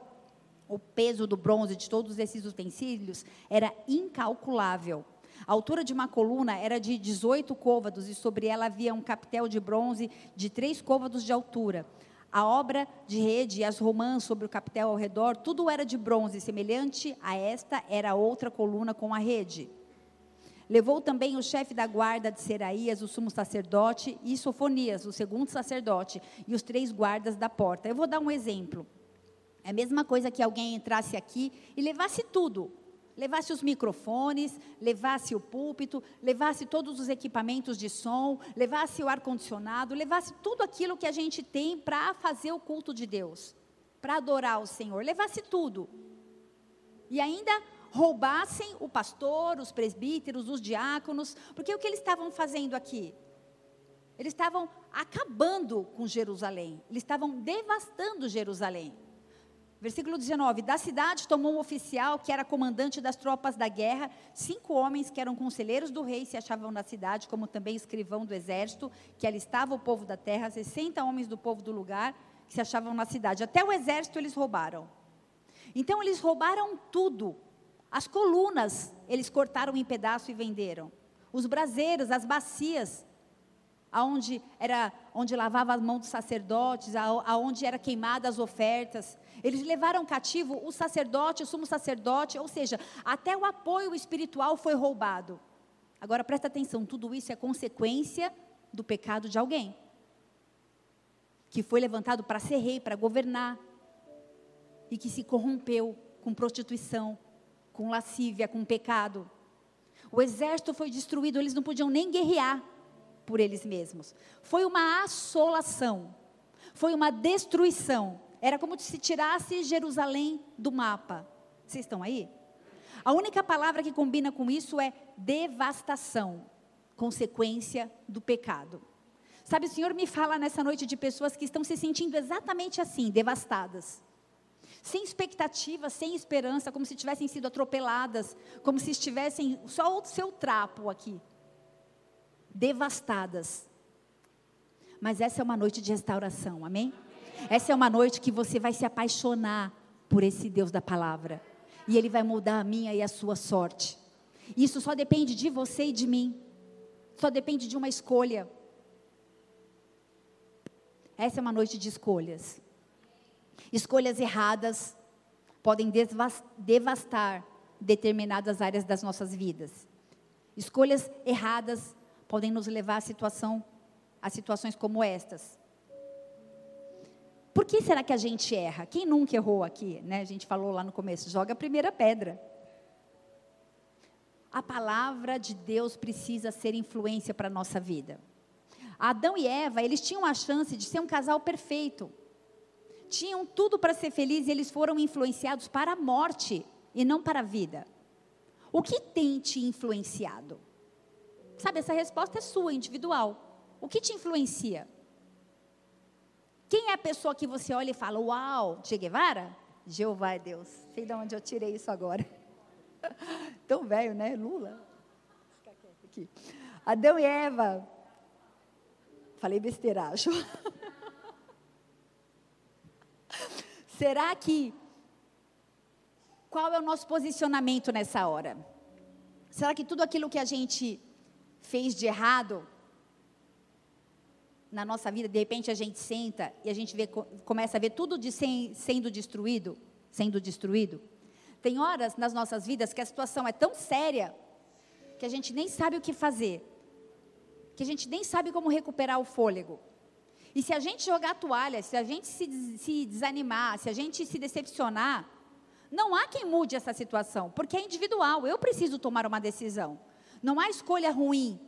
O peso do bronze de todos esses utensílios era incalculável. A altura de uma coluna era de dezoito côvados e sobre ela havia um capitel de bronze de três côvados de altura. A obra de rede e as romãs sobre o capitel ao redor, tudo era de bronze, semelhante a esta era outra coluna com a rede. Levou também o chefe da guarda de Seraías, o sumo sacerdote, e Sofonias, o segundo sacerdote, e os três guardas da porta. Eu vou dar um exemplo. É a mesma coisa que alguém entrasse aqui e levasse tudo. Levasse os microfones, levasse o púlpito, levasse todos os equipamentos de som, levasse o ar-condicionado, levasse tudo aquilo que a gente tem para fazer o culto de Deus, para adorar o Senhor, levasse tudo. E ainda roubassem o pastor, os presbíteros, os diáconos, porque o que eles estavam fazendo aqui? Eles estavam acabando com Jerusalém, eles estavam devastando Jerusalém. Versículo dezenove, da cidade tomou um oficial que era comandante das tropas da guerra, cinco homens que eram conselheiros do rei se achavam na cidade, como também escrivão do exército, que alistava o povo da terra, sessenta homens do povo do lugar que se achavam na cidade, até o exército eles roubaram. Então eles roubaram tudo, as colunas eles cortaram em pedaço e venderam, os braseiros, as bacias, aonde era, onde lavava a mão dos sacerdotes, aonde era queimada as ofertas. Eles levaram cativo o sacerdote, o sumo sacerdote, ou seja, até o apoio espiritual foi roubado. Agora presta atenção, tudo isso é consequência do pecado de alguém que foi levantado para ser rei, para governar, e que se corrompeu com prostituição, com lascívia, com pecado. O exército foi destruído, eles não podiam nem guerrear por eles mesmos. Foi uma assolação, foi uma destruição. Era como se tirasse Jerusalém do mapa. Vocês estão aí? A única palavra que combina com isso é devastação, consequência do pecado. Sabe, o Senhor me fala nessa noite de pessoas que estão se sentindo exatamente assim, devastadas. Sem expectativa, sem esperança, como se tivessem sido atropeladas, como se estivessem só o seu trapo aqui. Devastadas. Mas essa é uma noite de restauração, amém? Essa é uma noite que você vai se apaixonar por esse Deus da palavra. E Ele vai mudar a minha e a sua sorte. Isso só depende de você e de mim. Só depende de uma escolha. Essa é uma noite de escolhas. Escolhas erradas podem devastar determinadas áreas das nossas vidas. Escolhas erradas podem nos levar a, situação, a situações como estas. Por que será que a gente erra? Quem nunca errou aqui, né? A gente falou lá no começo, joga a primeira pedra. A palavra de Deus precisa ser influência para a nossa vida. Adão e Eva, eles tinham a chance de ser um casal perfeito. Tinham tudo para ser felizes e eles foram influenciados para a morte e não para a vida. O que tem te influenciado? Sabe, essa resposta é sua, individual. O que te influencia? Quem é a pessoa que você olha e fala, uau, Che Guevara? Jeová é Deus. Sei de onde eu tirei isso agora. Tão velho, né? Lula. Fica quieto aqui. Adão e Eva. Falei besteira, acho. Será que... Qual é o nosso posicionamento nessa hora? Será que tudo aquilo que a gente fez de errado na nossa vida, de repente a gente senta e a gente vê, começa a ver tudo de sem, sendo destruído, sendo destruído? Tem horas nas nossas vidas que a situação é tão séria que a gente nem sabe o que fazer, que a gente nem sabe como recuperar o fôlego. E se a gente jogar a toalha, se a gente se, se desanimar, se a gente se decepcionar, não há quem mude essa situação, porque é individual, eu preciso tomar uma decisão. Não há escolha ruim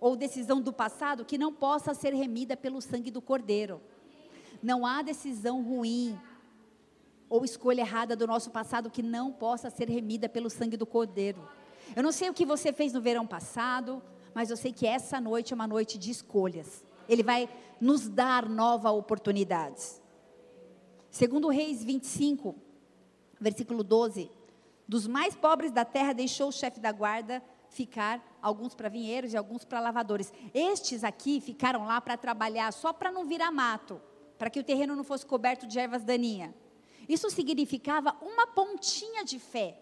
ou decisão do passado que não possa ser remida pelo sangue do Cordeiro. Não há decisão ruim ou escolha errada do nosso passado que não possa ser remida pelo sangue do Cordeiro. Eu não sei o que você fez no verão passado, mas eu sei que essa noite é uma noite de escolhas. Ele vai nos dar novas oportunidades. Segundo Reis vinte e cinco... versículo doze, dos mais pobres da terra deixou o chefe da guarda ficar, alguns para vinheiros e alguns para lavadores. Estes aqui ficaram lá para trabalhar, só para não virar mato, para que o terreno não fosse coberto de ervas daninhas. Isso significava uma pontinha de fé,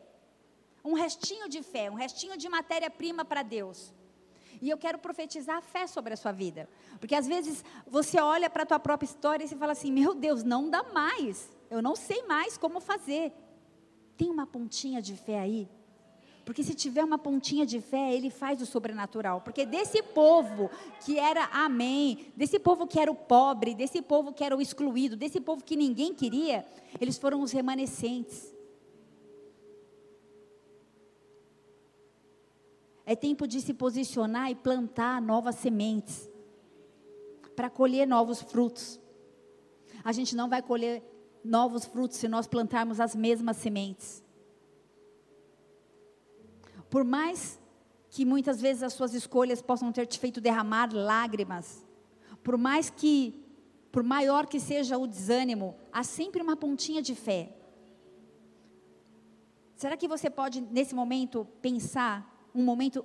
um restinho de fé, um restinho de matéria-prima para Deus. E eu quero profetizar a fé sobre a sua vida, porque às vezes você olha para a tua própria história e você fala assim, meu Deus, não dá mais, eu não sei mais como fazer. Tem uma pontinha de fé aí? Porque se tiver uma pontinha de fé, ele faz o sobrenatural. Porque desse povo que era amém, desse povo que era o pobre, desse povo que era o excluído, desse povo que ninguém queria, eles foram os remanescentes. É tempo de se posicionar e plantar novas sementes, para colher novos frutos. A gente não vai colher novos frutos se nós plantarmos as mesmas sementes. Por mais que muitas vezes as suas escolhas possam ter te feito derramar lágrimas, por mais que, por maior que seja o desânimo, há sempre uma pontinha de fé. Será que você pode nesse momento pensar, um momento,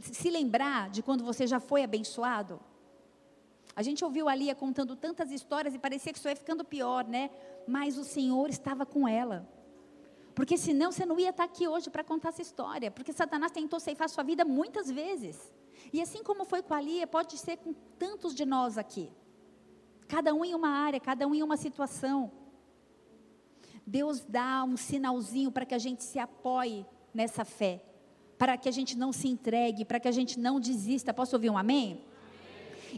se lembrar de quando você já foi abençoado? A gente ouviu a Lia contando tantas histórias e parecia que só ia ficando pior, né? Mas o Senhor estava com ela. Porque senão você não ia estar aqui hoje para contar essa história. Porque Satanás tentou ceifar sua vida muitas vezes. E assim como foi com a Lia, pode ser com tantos de nós aqui. Cada um em uma área, cada um em uma situação. Deus dá um sinalzinho para que a gente se apoie nessa fé. Para que a gente não se entregue, para que a gente não desista. Posso ouvir um amém?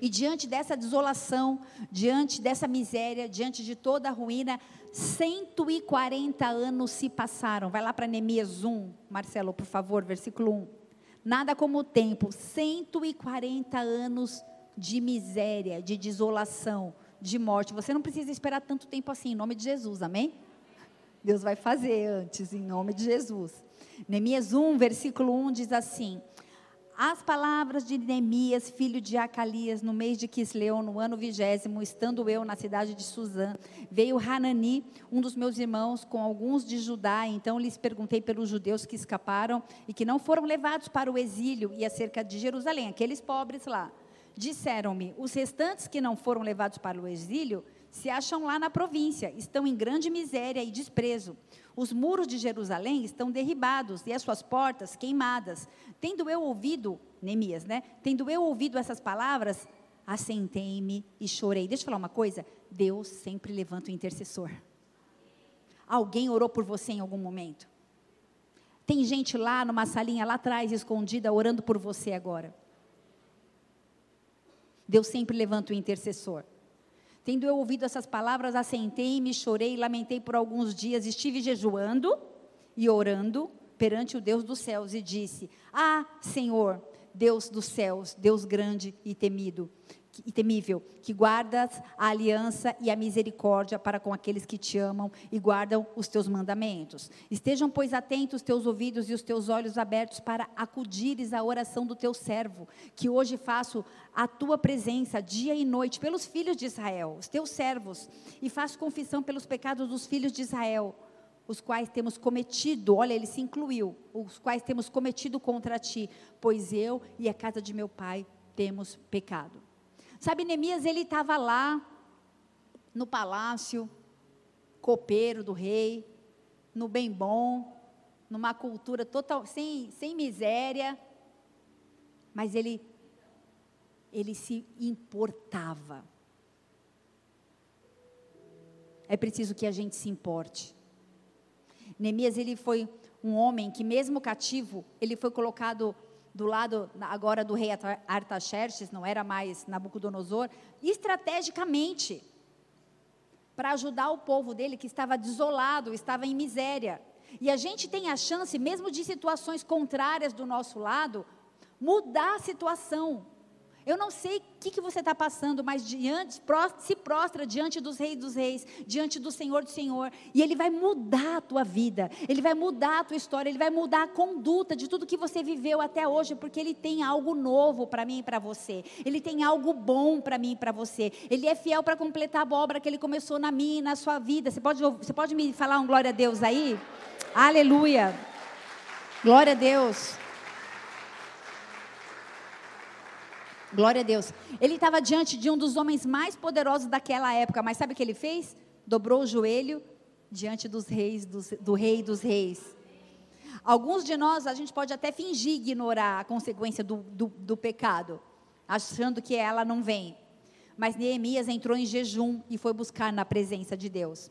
E diante dessa desolação, diante dessa miséria, diante de toda a ruína, cento e quarenta anos se passaram. Vai lá para Neemias um, Marcelo, por favor, versículo um. Nada como o tempo, cento e quarenta anos de miséria, de desolação, de morte. Você não precisa esperar tanto tempo assim, em nome de Jesus, amém? Deus vai fazer antes, em nome de Jesus. Neemias um, versículo um diz assim... As palavras de Neemias, filho de Acalias, no mês de Quisleu, no ano vigésimo, estando eu na cidade de Suzã, veio Hanani, um dos meus irmãos, com alguns de Judá, então lhes perguntei pelos judeus que escaparam e que não foram levados para o exílio e acerca de Jerusalém, aqueles pobres lá. Disseram-me, os restantes que não foram levados para o exílio, se acham lá na província, estão em grande miséria e desprezo. Os muros de Jerusalém estão derribados e as suas portas queimadas. Tendo eu ouvido, Neemias, né? Tendo eu ouvido essas palavras, assentei-me e chorei. Deixa eu falar uma coisa, Deus sempre levanta o intercessor. Alguém orou por você em algum momento? Tem gente lá numa salinha lá atrás, escondida, orando por você agora. Deus sempre levanta o intercessor. Tendo eu ouvido essas palavras, assentei-me, chorei, lamentei por alguns dias, estive jejuando e orando perante o Deus dos céus e disse, ah, Senhor, Deus dos céus, Deus grande e temido, e temível, que guardas a aliança e a misericórdia para com aqueles que te amam e guardam os teus mandamentos. Estejam, pois, atentos os teus ouvidos e os teus olhos abertos para acudires à oração do teu servo, que hoje faço a tua presença dia e noite pelos filhos de Israel, os teus servos, e faço confissão pelos pecados dos filhos de Israel, os quais temos cometido, olha, ele se incluiu, os quais temos cometido contra ti, pois eu e a casa de meu pai temos pecado. Sabe, Neemias, ele estava lá, no palácio, copeiro do rei, no bem bom, numa cultura total, sem, sem miséria, mas ele, ele se importava. É preciso que a gente se importe. Neemias, ele foi um homem que mesmo cativo, ele foi colocado do lado agora do rei Artaxerxes, não era mais Nabucodonosor, estrategicamente, para ajudar o povo dele que estava desolado, estava em miséria. E a gente tem a chance, mesmo de situações contrárias do nosso lado, mudar a situação. Eu não sei o que, que você está passando, mas diante, se prostra diante dos reis dos reis, diante do Senhor do Senhor, e Ele vai mudar a tua vida, Ele vai mudar a tua história, Ele vai mudar a conduta de tudo que você viveu até hoje, porque Ele tem algo novo para mim e para você, Ele tem algo bom para mim e para você, Ele é fiel para completar a obra que Ele começou na minha e na sua vida. Você pode, você pode me falar um glória a Deus aí? Aleluia, glória a Deus. Glória a Deus. Ele estava diante de um dos homens mais poderosos daquela época, mas sabe o que ele fez? Dobrou o joelho diante dos reis, dos, do rei dos reis. Alguns de nós, a gente pode até fingir ignorar a consequência do, do, do pecado, achando que ela não vem. Mas Neemias entrou em jejum e foi buscar na presença de Deus.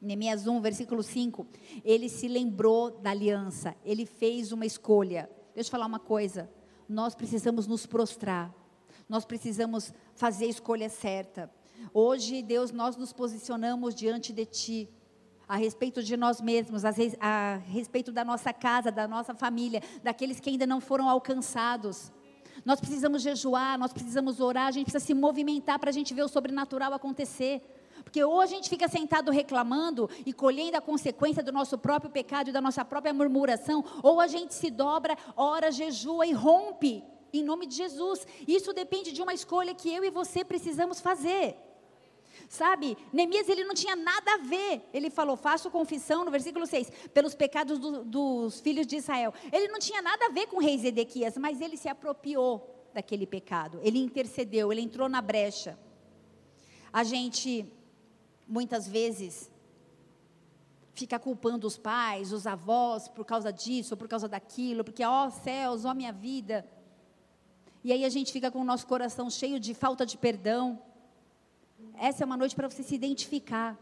Neemias um, versículo cinco, ele se lembrou da aliança, ele fez uma escolha. Deixa eu falar uma coisa, nós precisamos nos prostrar. Nós precisamos fazer a escolha certa. Hoje, Deus, nós nos posicionamos diante de Ti, a respeito de nós mesmos, a respeito da nossa casa, da nossa família, daqueles que ainda não foram alcançados. Nós precisamos jejuar, nós precisamos orar, a gente precisa se movimentar para a gente ver o sobrenatural acontecer. Porque ou a gente fica sentado reclamando e colhendo a consequência do nosso próprio pecado e da nossa própria murmuração, ou a gente se dobra, ora, jejua e rompe, em nome de Jesus. Isso depende de uma escolha que eu e você precisamos fazer. Sabe, Neemias, ele não tinha nada a ver, ele falou, faço confissão, no versículo seis, pelos pecados do, dos filhos de Israel. Ele não tinha nada a ver com o rei Zedequias, mas ele se apropriou daquele pecado, ele intercedeu, ele entrou na brecha. A gente muitas vezes fica culpando os pais, os avós, por causa disso, por causa daquilo, porque ó céus, ó minha vida, e aí a gente fica com o nosso coração cheio de falta de perdão. Essa é uma noite para você se identificar.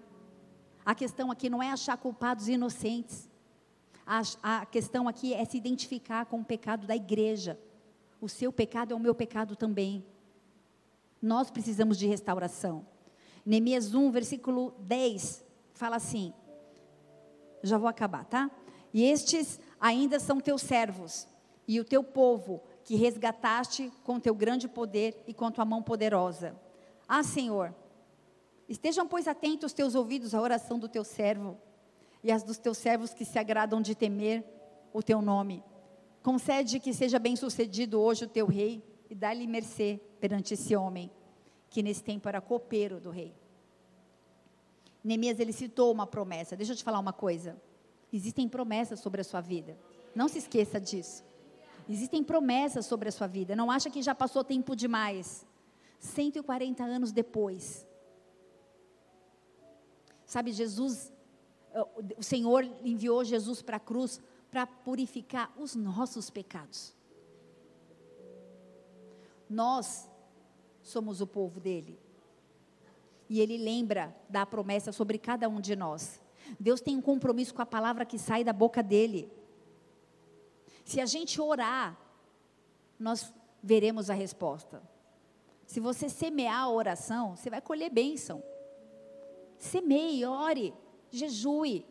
A questão aqui não é achar culpados e inocentes, a, a questão aqui é se identificar com o pecado da igreja. O seu pecado é o meu pecado também, nós precisamos de restauração. Neemias um, versículo dez, fala assim, já vou acabar, tá? E estes ainda são teus servos, e o teu povo, que resgataste com teu grande poder e com tua mão poderosa. Ah, Senhor, estejam, pois, atentos os teus ouvidos à oração do teu servo, e as dos teus servos que se agradam de temer o teu nome. Concede que seja bem sucedido hoje o teu rei, e dá-lhe mercê perante esse homem, que nesse tempo era copeiro do rei. Neemias, ele citou uma promessa. Deixa eu te falar uma coisa, existem promessas sobre a sua vida, não se esqueça disso, existem promessas sobre a sua vida, não acha que já passou tempo demais, cento e quarenta anos depois, sabe, Jesus, o Senhor enviou Jesus para a cruz, para purificar os nossos pecados. Nós somos o povo dele, e ele lembra da promessa sobre cada um de nós. Deus tem um compromisso com a palavra que sai da boca dele. Se a gente orar, nós veremos a resposta. Se você semear a oração, você vai colher bênção. Semeie, ore, jejue.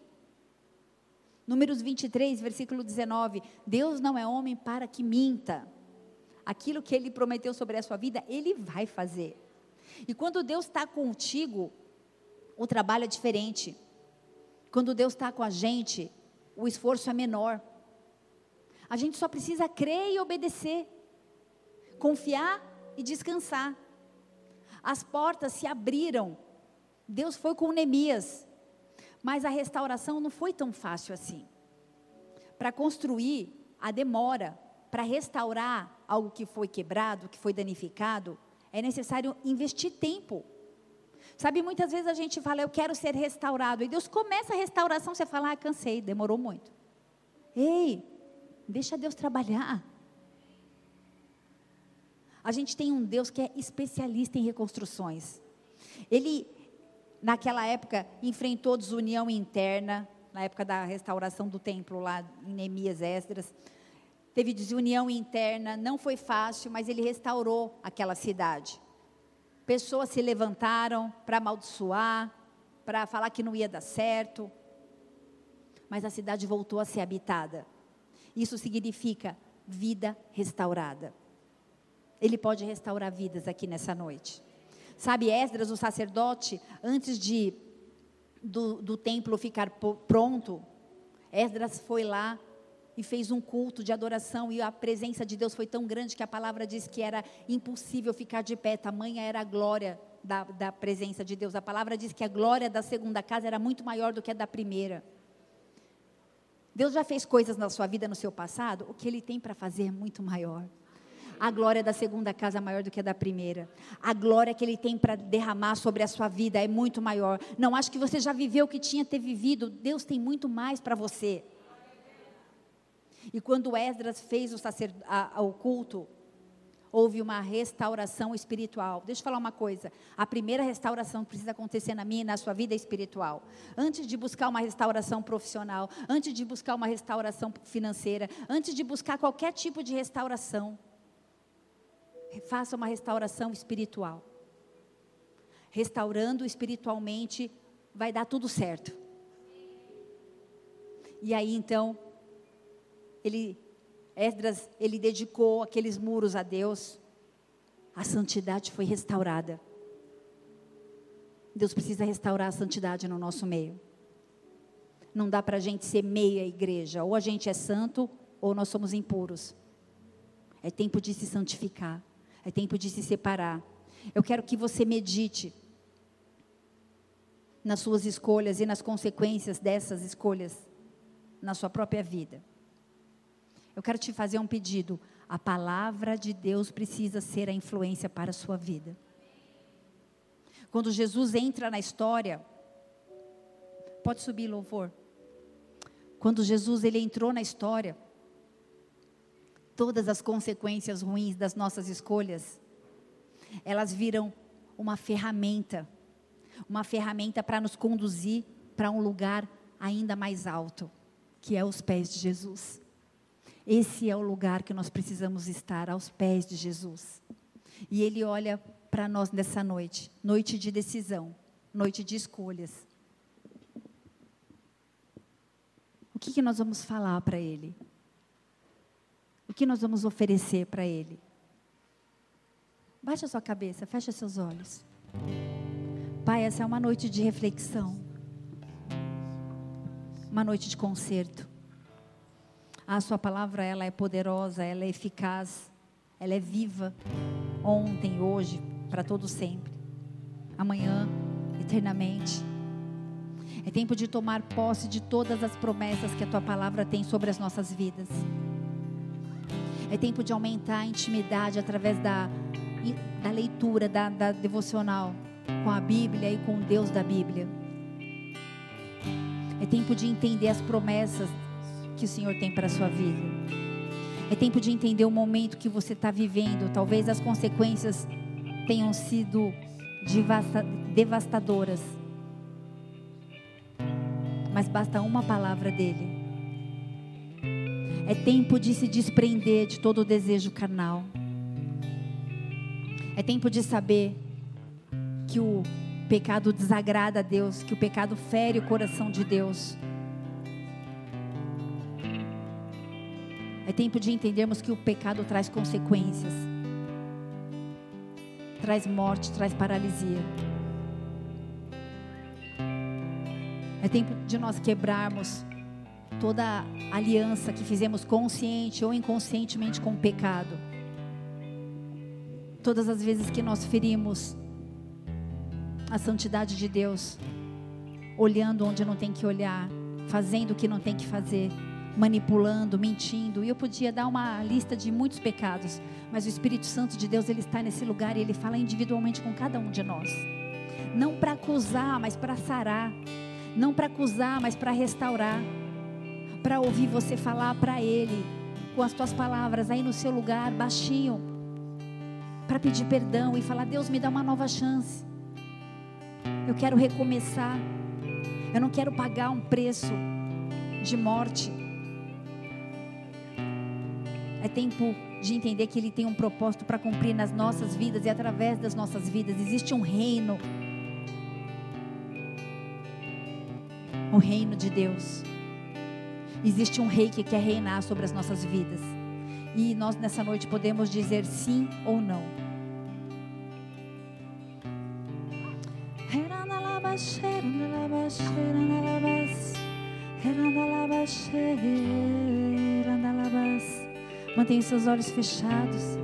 Números vinte e três, versículo dezenove, Deus não é homem para que minta, aquilo que Ele prometeu sobre a sua vida, Ele vai fazer. E quando Deus está contigo, o trabalho é diferente. Quando Deus está com a gente, o esforço é menor. A gente só precisa crer e obedecer, confiar e descansar. As portas se abriram, Deus foi com Neemias, Mas a restauração não foi tão fácil assim. Para construir, a demora para restaurar algo que foi quebrado, que foi danificado, é necessário investir tempo. Sabe, muitas vezes a gente fala, eu quero ser restaurado, e Deus começa a restauração, você fala, ah, cansei, demorou muito. Ei, deixa Deus trabalhar. A gente tem um Deus que é especialista em reconstruções. Ele, naquela época, enfrentou desunião interna, na época da restauração do templo lá, em Neemias, Esdras, teve desunião interna, não foi fácil, mas ele restaurou aquela cidade. Pessoas se levantaram para amaldiçoar, para falar que não ia dar certo, mas a cidade voltou a ser habitada. Isso significa vida restaurada. Ele pode restaurar vidas aqui nessa noite. Sabe, Esdras, o sacerdote, antes de, do, do templo ficar pronto, Esdras foi lá e fez um culto de adoração, e a presença de Deus foi tão grande que a palavra diz que era impossível ficar de pé, tamanha era a glória da, da presença de Deus. A palavra diz que a glória da segunda casa era muito maior do que a da primeira. Deus já fez coisas na sua vida, no seu passado, o que Ele tem para fazer é muito maior. A glória da segunda casa é maior do que a da primeira. A glória que Ele tem para derramar sobre a sua vida é muito maior. Não acho que você já viveu o que tinha ter vivido. Deus tem muito mais para você. E quando Esdras fez o, sacerd... a, o culto, houve uma restauração espiritual. Deixa eu falar uma coisa. A primeira restauração que precisa acontecer na minha e na sua vida é espiritual. Antes de buscar uma restauração profissional, antes de buscar uma restauração financeira, antes de buscar qualquer tipo de restauração, faça uma restauração espiritual. Restaurando espiritualmente, vai dar tudo certo. E aí então, ele, Esdras, ele dedicou aqueles muros a Deus. A santidade foi restaurada. Deus precisa restaurar a santidade no nosso meio. Não dá para a gente ser meia igreja. Ou a gente é santo, ou nós somos impuros. É tempo de se santificar. É tempo de se separar. Eu quero que você medite nas suas escolhas e nas consequências dessas escolhas na sua própria vida. Eu quero te fazer um pedido. A palavra de Deus precisa ser a influência para a sua vida. Quando Jesus entra na história, pode subir louvor. Quando Jesus ele entrou na história, todas as consequências ruins das nossas escolhas, elas viram uma ferramenta, uma ferramenta para nos conduzir para um lugar ainda mais alto, que é os pés de Jesus. Esse é o lugar que nós precisamos estar, aos pés de Jesus. E Ele olha para nós nessa noite, noite de decisão, noite de escolhas. O que que nós vamos falar para Ele? O que nós vamos oferecer para Ele? Baixa sua cabeça, fecha seus olhos. Pai, essa é uma noite de reflexão. Uma noite de conserto. A sua palavra, ela é poderosa, ela é eficaz, ela é viva. Ontem, hoje, para todo sempre. Amanhã, eternamente. É tempo de tomar posse de todas as promessas que a tua palavra tem sobre as nossas vidas. É tempo de aumentar a intimidade através da, da leitura, da, da devocional com a Bíblia e com Deus da Bíblia. É tempo de entender as promessas que o Senhor tem para a sua vida. É tempo de entender o momento que você está vivendo. Talvez as consequências tenham sido devastadoras. Mas basta uma palavra dele. É tempo de se desprender de todo o desejo carnal. É tempo de saber que o pecado desagrada a Deus, que o pecado fere o coração de Deus. É tempo de entendermos que o pecado traz consequências. Traz morte, traz paralisia. É tempo de nós quebrarmos toda aliança que fizemos consciente ou inconscientemente com o pecado. Todas as vezes que nós ferimos a santidade de Deus, olhando onde não tem que olhar, fazendo o que não tem que fazer, manipulando, mentindo. E eu podia dar uma lista de muitos pecados, mas o Espírito Santo de Deus, ele está nesse lugar e ele fala individualmente com cada um de nós, não para acusar, mas para sarar, não para acusar, mas para restaurar, para ouvir você falar para ele com as tuas palavras aí no seu lugar, baixinho, para pedir perdão e falar: Deus, me dá uma nova chance, eu quero recomeçar, eu não quero pagar um preço de morte. É tempo de entender que ele tem um propósito para cumprir nas nossas vidas e através das nossas vidas. Existe um reino, o reino de Deus. Existe um rei que quer reinar sobre as nossas vidas, e nós nessa noite podemos dizer sim ou não. Mantenha seus olhos fechados.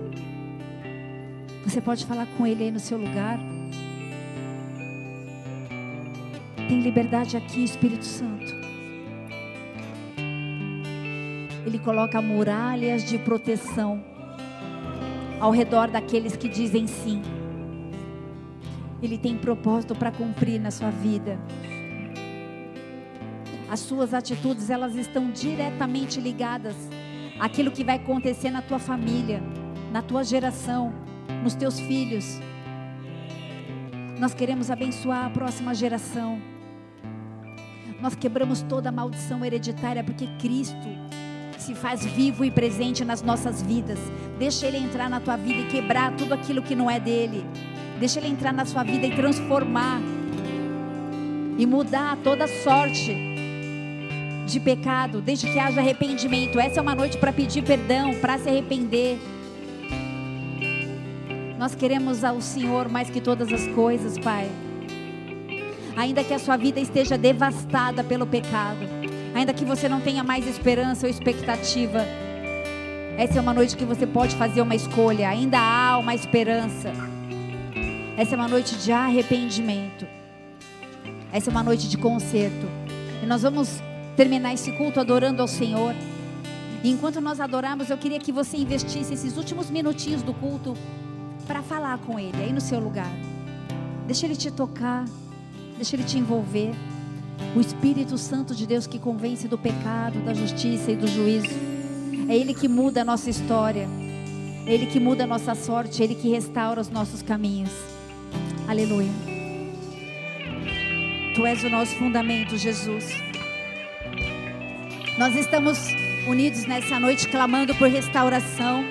Você pode falar com ele aí no seu lugar. Tem liberdade aqui, Espírito Santo. Ele coloca muralhas de proteção ao redor daqueles que dizem sim. Ele tem propósito para cumprir na sua vida. As suas atitudes, elas estão diretamente ligadas àquilo que vai acontecer na tua família, na tua geração, nos teus filhos. Nós queremos abençoar a próxima geração. Nós quebramos toda a maldição hereditária, porque Cristo se faz vivo e presente nas nossas vidas. Deixa Ele entrar na tua vida e quebrar tudo aquilo que não é dele. Deixa Ele entrar na sua vida e transformar e mudar toda sorte de pecado, desde que haja arrependimento. Essa é uma noite para pedir perdão, para se arrepender. Nós queremos ao Senhor mais que todas as coisas, Pai. Ainda que a sua vida esteja devastada pelo pecado, ainda que você não tenha mais esperança ou expectativa, essa é uma noite que você pode fazer uma escolha. Ainda há uma esperança. Essa é uma noite de arrependimento. Essa é uma noite de conserto. E nós vamos terminar esse culto adorando ao Senhor. E enquanto nós adorarmos, eu queria que você investisse esses últimos minutinhos do culto para falar com Ele aí no seu lugar. Deixa Ele te tocar, deixa Ele te envolver. O Espírito Santo de Deus, que convence do pecado, da justiça e do juízo, é Ele que muda a nossa história, é Ele que muda a nossa sorte, é Ele que restaura os nossos caminhos. Aleluia. Tu és o nosso fundamento, Jesus. Nós estamos unidos nessa noite clamando por restauração,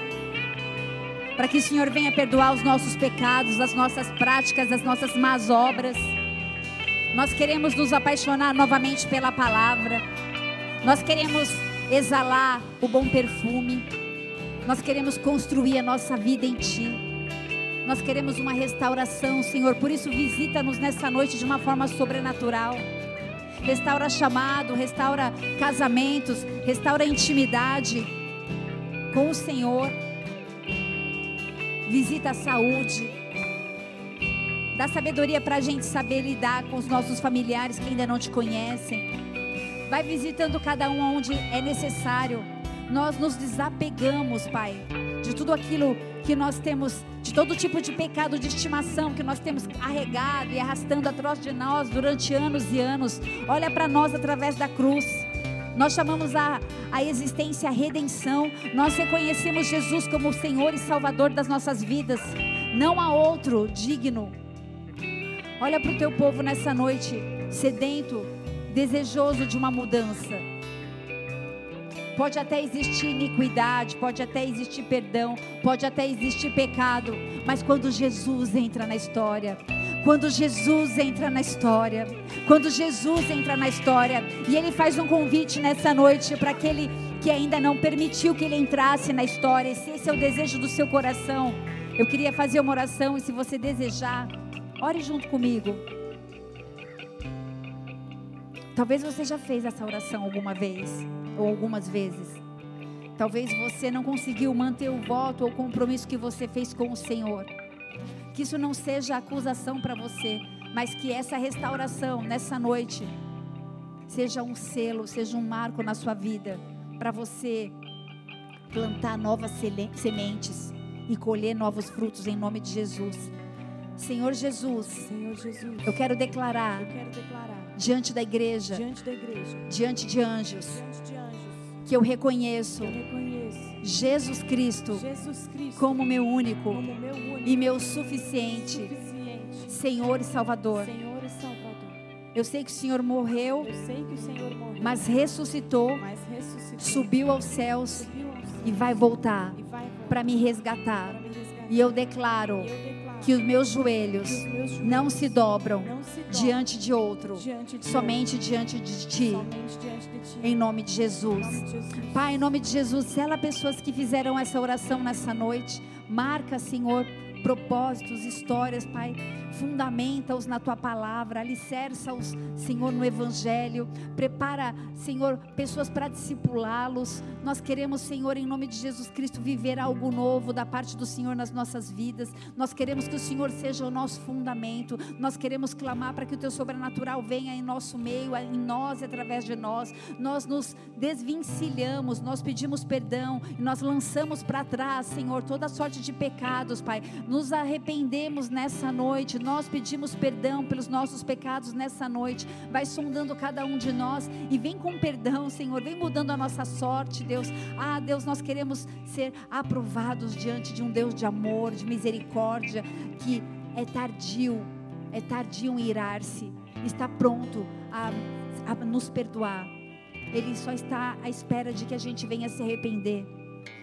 para que o Senhor venha perdoar os nossos pecados, as nossas práticas, as nossas más obras. Nós queremos nos apaixonar novamente pela palavra. Nós queremos exalar o bom perfume. Nós queremos construir a nossa vida em Ti. Nós queremos uma restauração, Senhor. Por isso, visita-nos nessa noite de uma forma sobrenatural. Restaura chamado, restaura casamentos, restaura intimidade com o Senhor. Visita a saúde. Dá sabedoria para a gente saber lidar com os nossos familiares que ainda não te conhecem. Vai visitando cada um onde é necessário. Nós nos desapegamos, Pai, de tudo aquilo que nós temos, de todo tipo de pecado de estimação que nós temos carregado e arrastando atrás de nós durante anos e anos. Olha para nós através da cruz. Nós chamamos a, a existência a redenção. Nós reconhecemos Jesus como o Senhor e Salvador das nossas vidas. Não há outro digno. Olha para o teu povo nessa noite, sedento, desejoso de uma mudança. Pode até existir iniquidade, pode até existir perdão, pode até existir pecado, mas quando Jesus entra na história, quando Jesus entra na história, quando Jesus entra na história, e Ele faz um convite nessa noite para aquele que ainda não permitiu que Ele entrasse na história, e se esse é o desejo do seu coração, eu queria fazer uma oração, e se você desejar, ore junto comigo. Talvez você já fez essa oração alguma vez, ou algumas vezes. Talvez você não conseguiu manter o voto ou o compromisso que você fez com o Senhor. Que isso não seja acusação para você, mas que essa restauração nessa noite seja um selo, seja um marco na sua vida, para você plantar novas sementes e colher novos frutos em nome de Jesus. Senhor Jesus, Senhor Jesus, eu quero declarar, eu quero declarar diante da igreja, diante da igreja, diante de anjos, diante de anjos, que eu reconheço, eu reconheço Jesus Cristo, Jesus Cristo como meu único, como meu único e meu suficiente, suficiente Senhor e Salvador. Senhor e Salvador. Eu sei que o Senhor morreu, eu sei que o Senhor morreu, mas ressuscitou, mas ressuscitou, subiu aos céus, subiu aos céus e vai voltar, voltar para me resgatar. Para me resgatar. E eu declaro, eu declaro que os meus joelhos, os meus joelhos não, se dobram não se dobram diante de outro, diante de somente, outro diante de ti, somente diante de ti, em nome de Jesus. Em nome de Jesus. Pai, em nome de Jesus, sela pessoas que fizeram essa oração nessa noite, marca, Senhor, propósitos, histórias, Pai, fundamenta-os na Tua palavra, alicerça-os, Senhor, no Evangelho, prepara, Senhor, pessoas para discipulá-los. Nós queremos, Senhor, em nome de Jesus Cristo, viver algo novo da parte do Senhor nas nossas vidas. Nós queremos que o Senhor seja o nosso fundamento, nós queremos clamar para que o Teu sobrenatural venha em nosso meio, em nós e através de nós. Nós nos desvencilhamos, nós pedimos perdão, nós lançamos para trás, Senhor, toda sorte de pecados, Pai. Nos arrependemos nessa noite, nós pedimos perdão pelos nossos pecados nessa noite. Vai sondando cada um de nós e vem com perdão, Senhor, vem mudando a nossa sorte, Deus. Ah, Deus, nós queremos ser aprovados diante de um Deus de amor, de misericórdia, que é tardio, é tardio em irar-se, está pronto a, a nos perdoar. Ele só está à espera de que a gente venha se arrepender.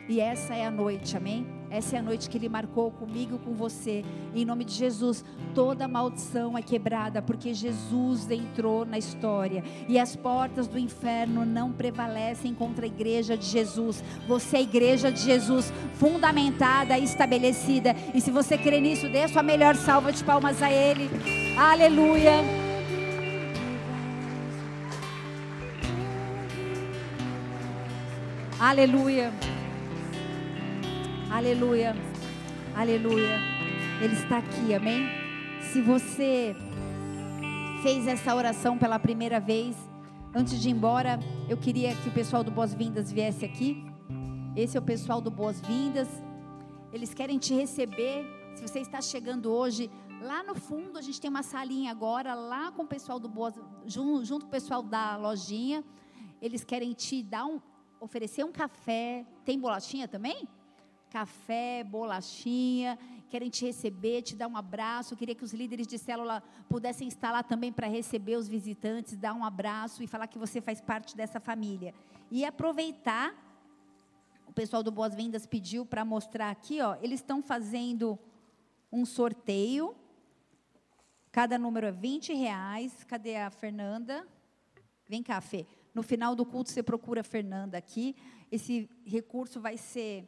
E essa é a noite, amém? Essa é a noite que Ele marcou comigo e com você. Em nome de Jesus, toda maldição é quebrada, porque Jesus entrou na história. E as portas do inferno não prevalecem contra a igreja de Jesus. Você é a igreja de Jesus, fundamentada e estabelecida. E se você crê nisso, dê a sua melhor salva de palmas a Ele. Aleluia! Aleluia, aleluia, aleluia, Ele está aqui, amém? Se você fez essa oração pela primeira vez, antes de ir embora, eu queria que o pessoal do Boas-Vindas viesse aqui. Esse é o pessoal do Boas-Vindas, eles querem te receber. Se você está chegando hoje, lá no fundo a gente tem uma salinha agora, lá com o pessoal do Boas, junto, junto com o pessoal da lojinha. Eles querem te dar um... oferecer um café, tem bolachinha também? Café, bolachinha, querem te receber, te dar um abraço. Eu queria que os líderes de célula pudessem estar lá também para receber os visitantes, dar um abraço e falar que você faz parte dessa família. E aproveitar, o pessoal do Boas-Vindas pediu para mostrar aqui, ó, eles estão fazendo um sorteio, cada número é vinte reais, cadê a Fernanda? Vem cá, Fê. No final do culto, você procura a Fernanda aqui. Esse recurso vai ser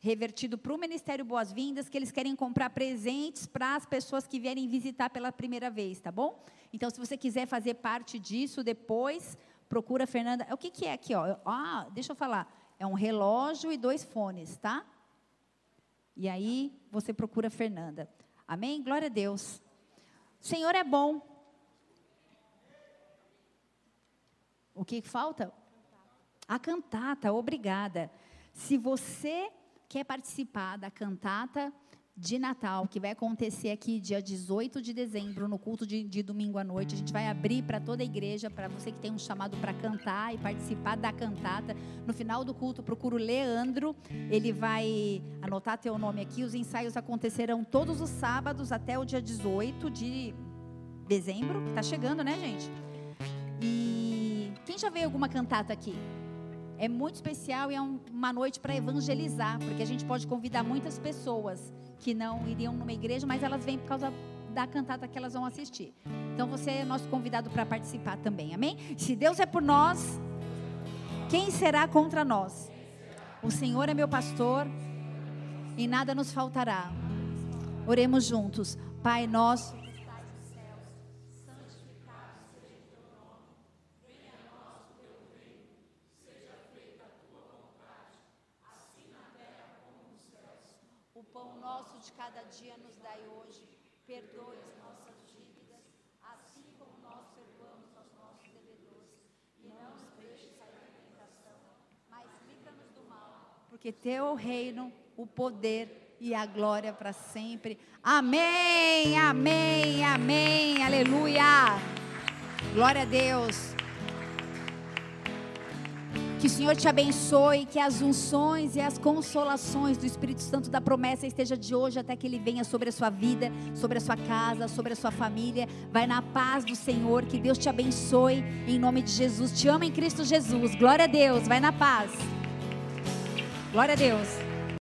revertido para o Ministério Boas-Vindas, que eles querem comprar presentes para as pessoas que vierem visitar pela primeira vez, tá bom? Então, se você quiser fazer parte disso depois, procura a Fernanda. O que, que é aqui, ó? Ah, deixa eu falar. É um relógio e dois fones, tá? E aí, você procura a Fernanda. Amém? Glória a Deus. O Senhor é bom. O que falta? A cantata, obrigada. Se você quer participar da cantata de Natal, que vai acontecer aqui dia dezoito de dezembro, no culto de, de domingo à noite, a gente vai abrir para toda a igreja, para você que tem um chamado para cantar e participar da cantata. No final do culto, procura o Leandro, ele vai anotar teu nome aqui. Os ensaios acontecerão todos os sábados até o dia dezoito de dezembro, que está chegando, né, gente? E quem já veio alguma cantata aqui? É muito especial e é um, uma noite para evangelizar, porque a gente pode convidar muitas pessoas que não iriam numa igreja, mas elas vêm por causa da cantata que elas vão assistir. Então você é nosso convidado para participar também, amém? Se Deus é por nós, quem será contra nós? O Senhor é meu pastor e nada nos faltará. Oremos juntos. Pai nosso, de cada dia nos dai hoje, perdoe as nossas dívidas, porque teu é o reino, o poder e a glória para sempre. Amém, amém, amém, aleluia. Glória a Deus. Que o Senhor te abençoe, que as unções e as consolações do Espírito Santo da promessa esteja de hoje até que Ele venha sobre a sua vida, sobre a sua casa, sobre a sua família. Vai na paz do Senhor, que Deus te abençoe em nome de Jesus. Te amo em Cristo Jesus, glória a Deus, vai na paz. Glória a Deus.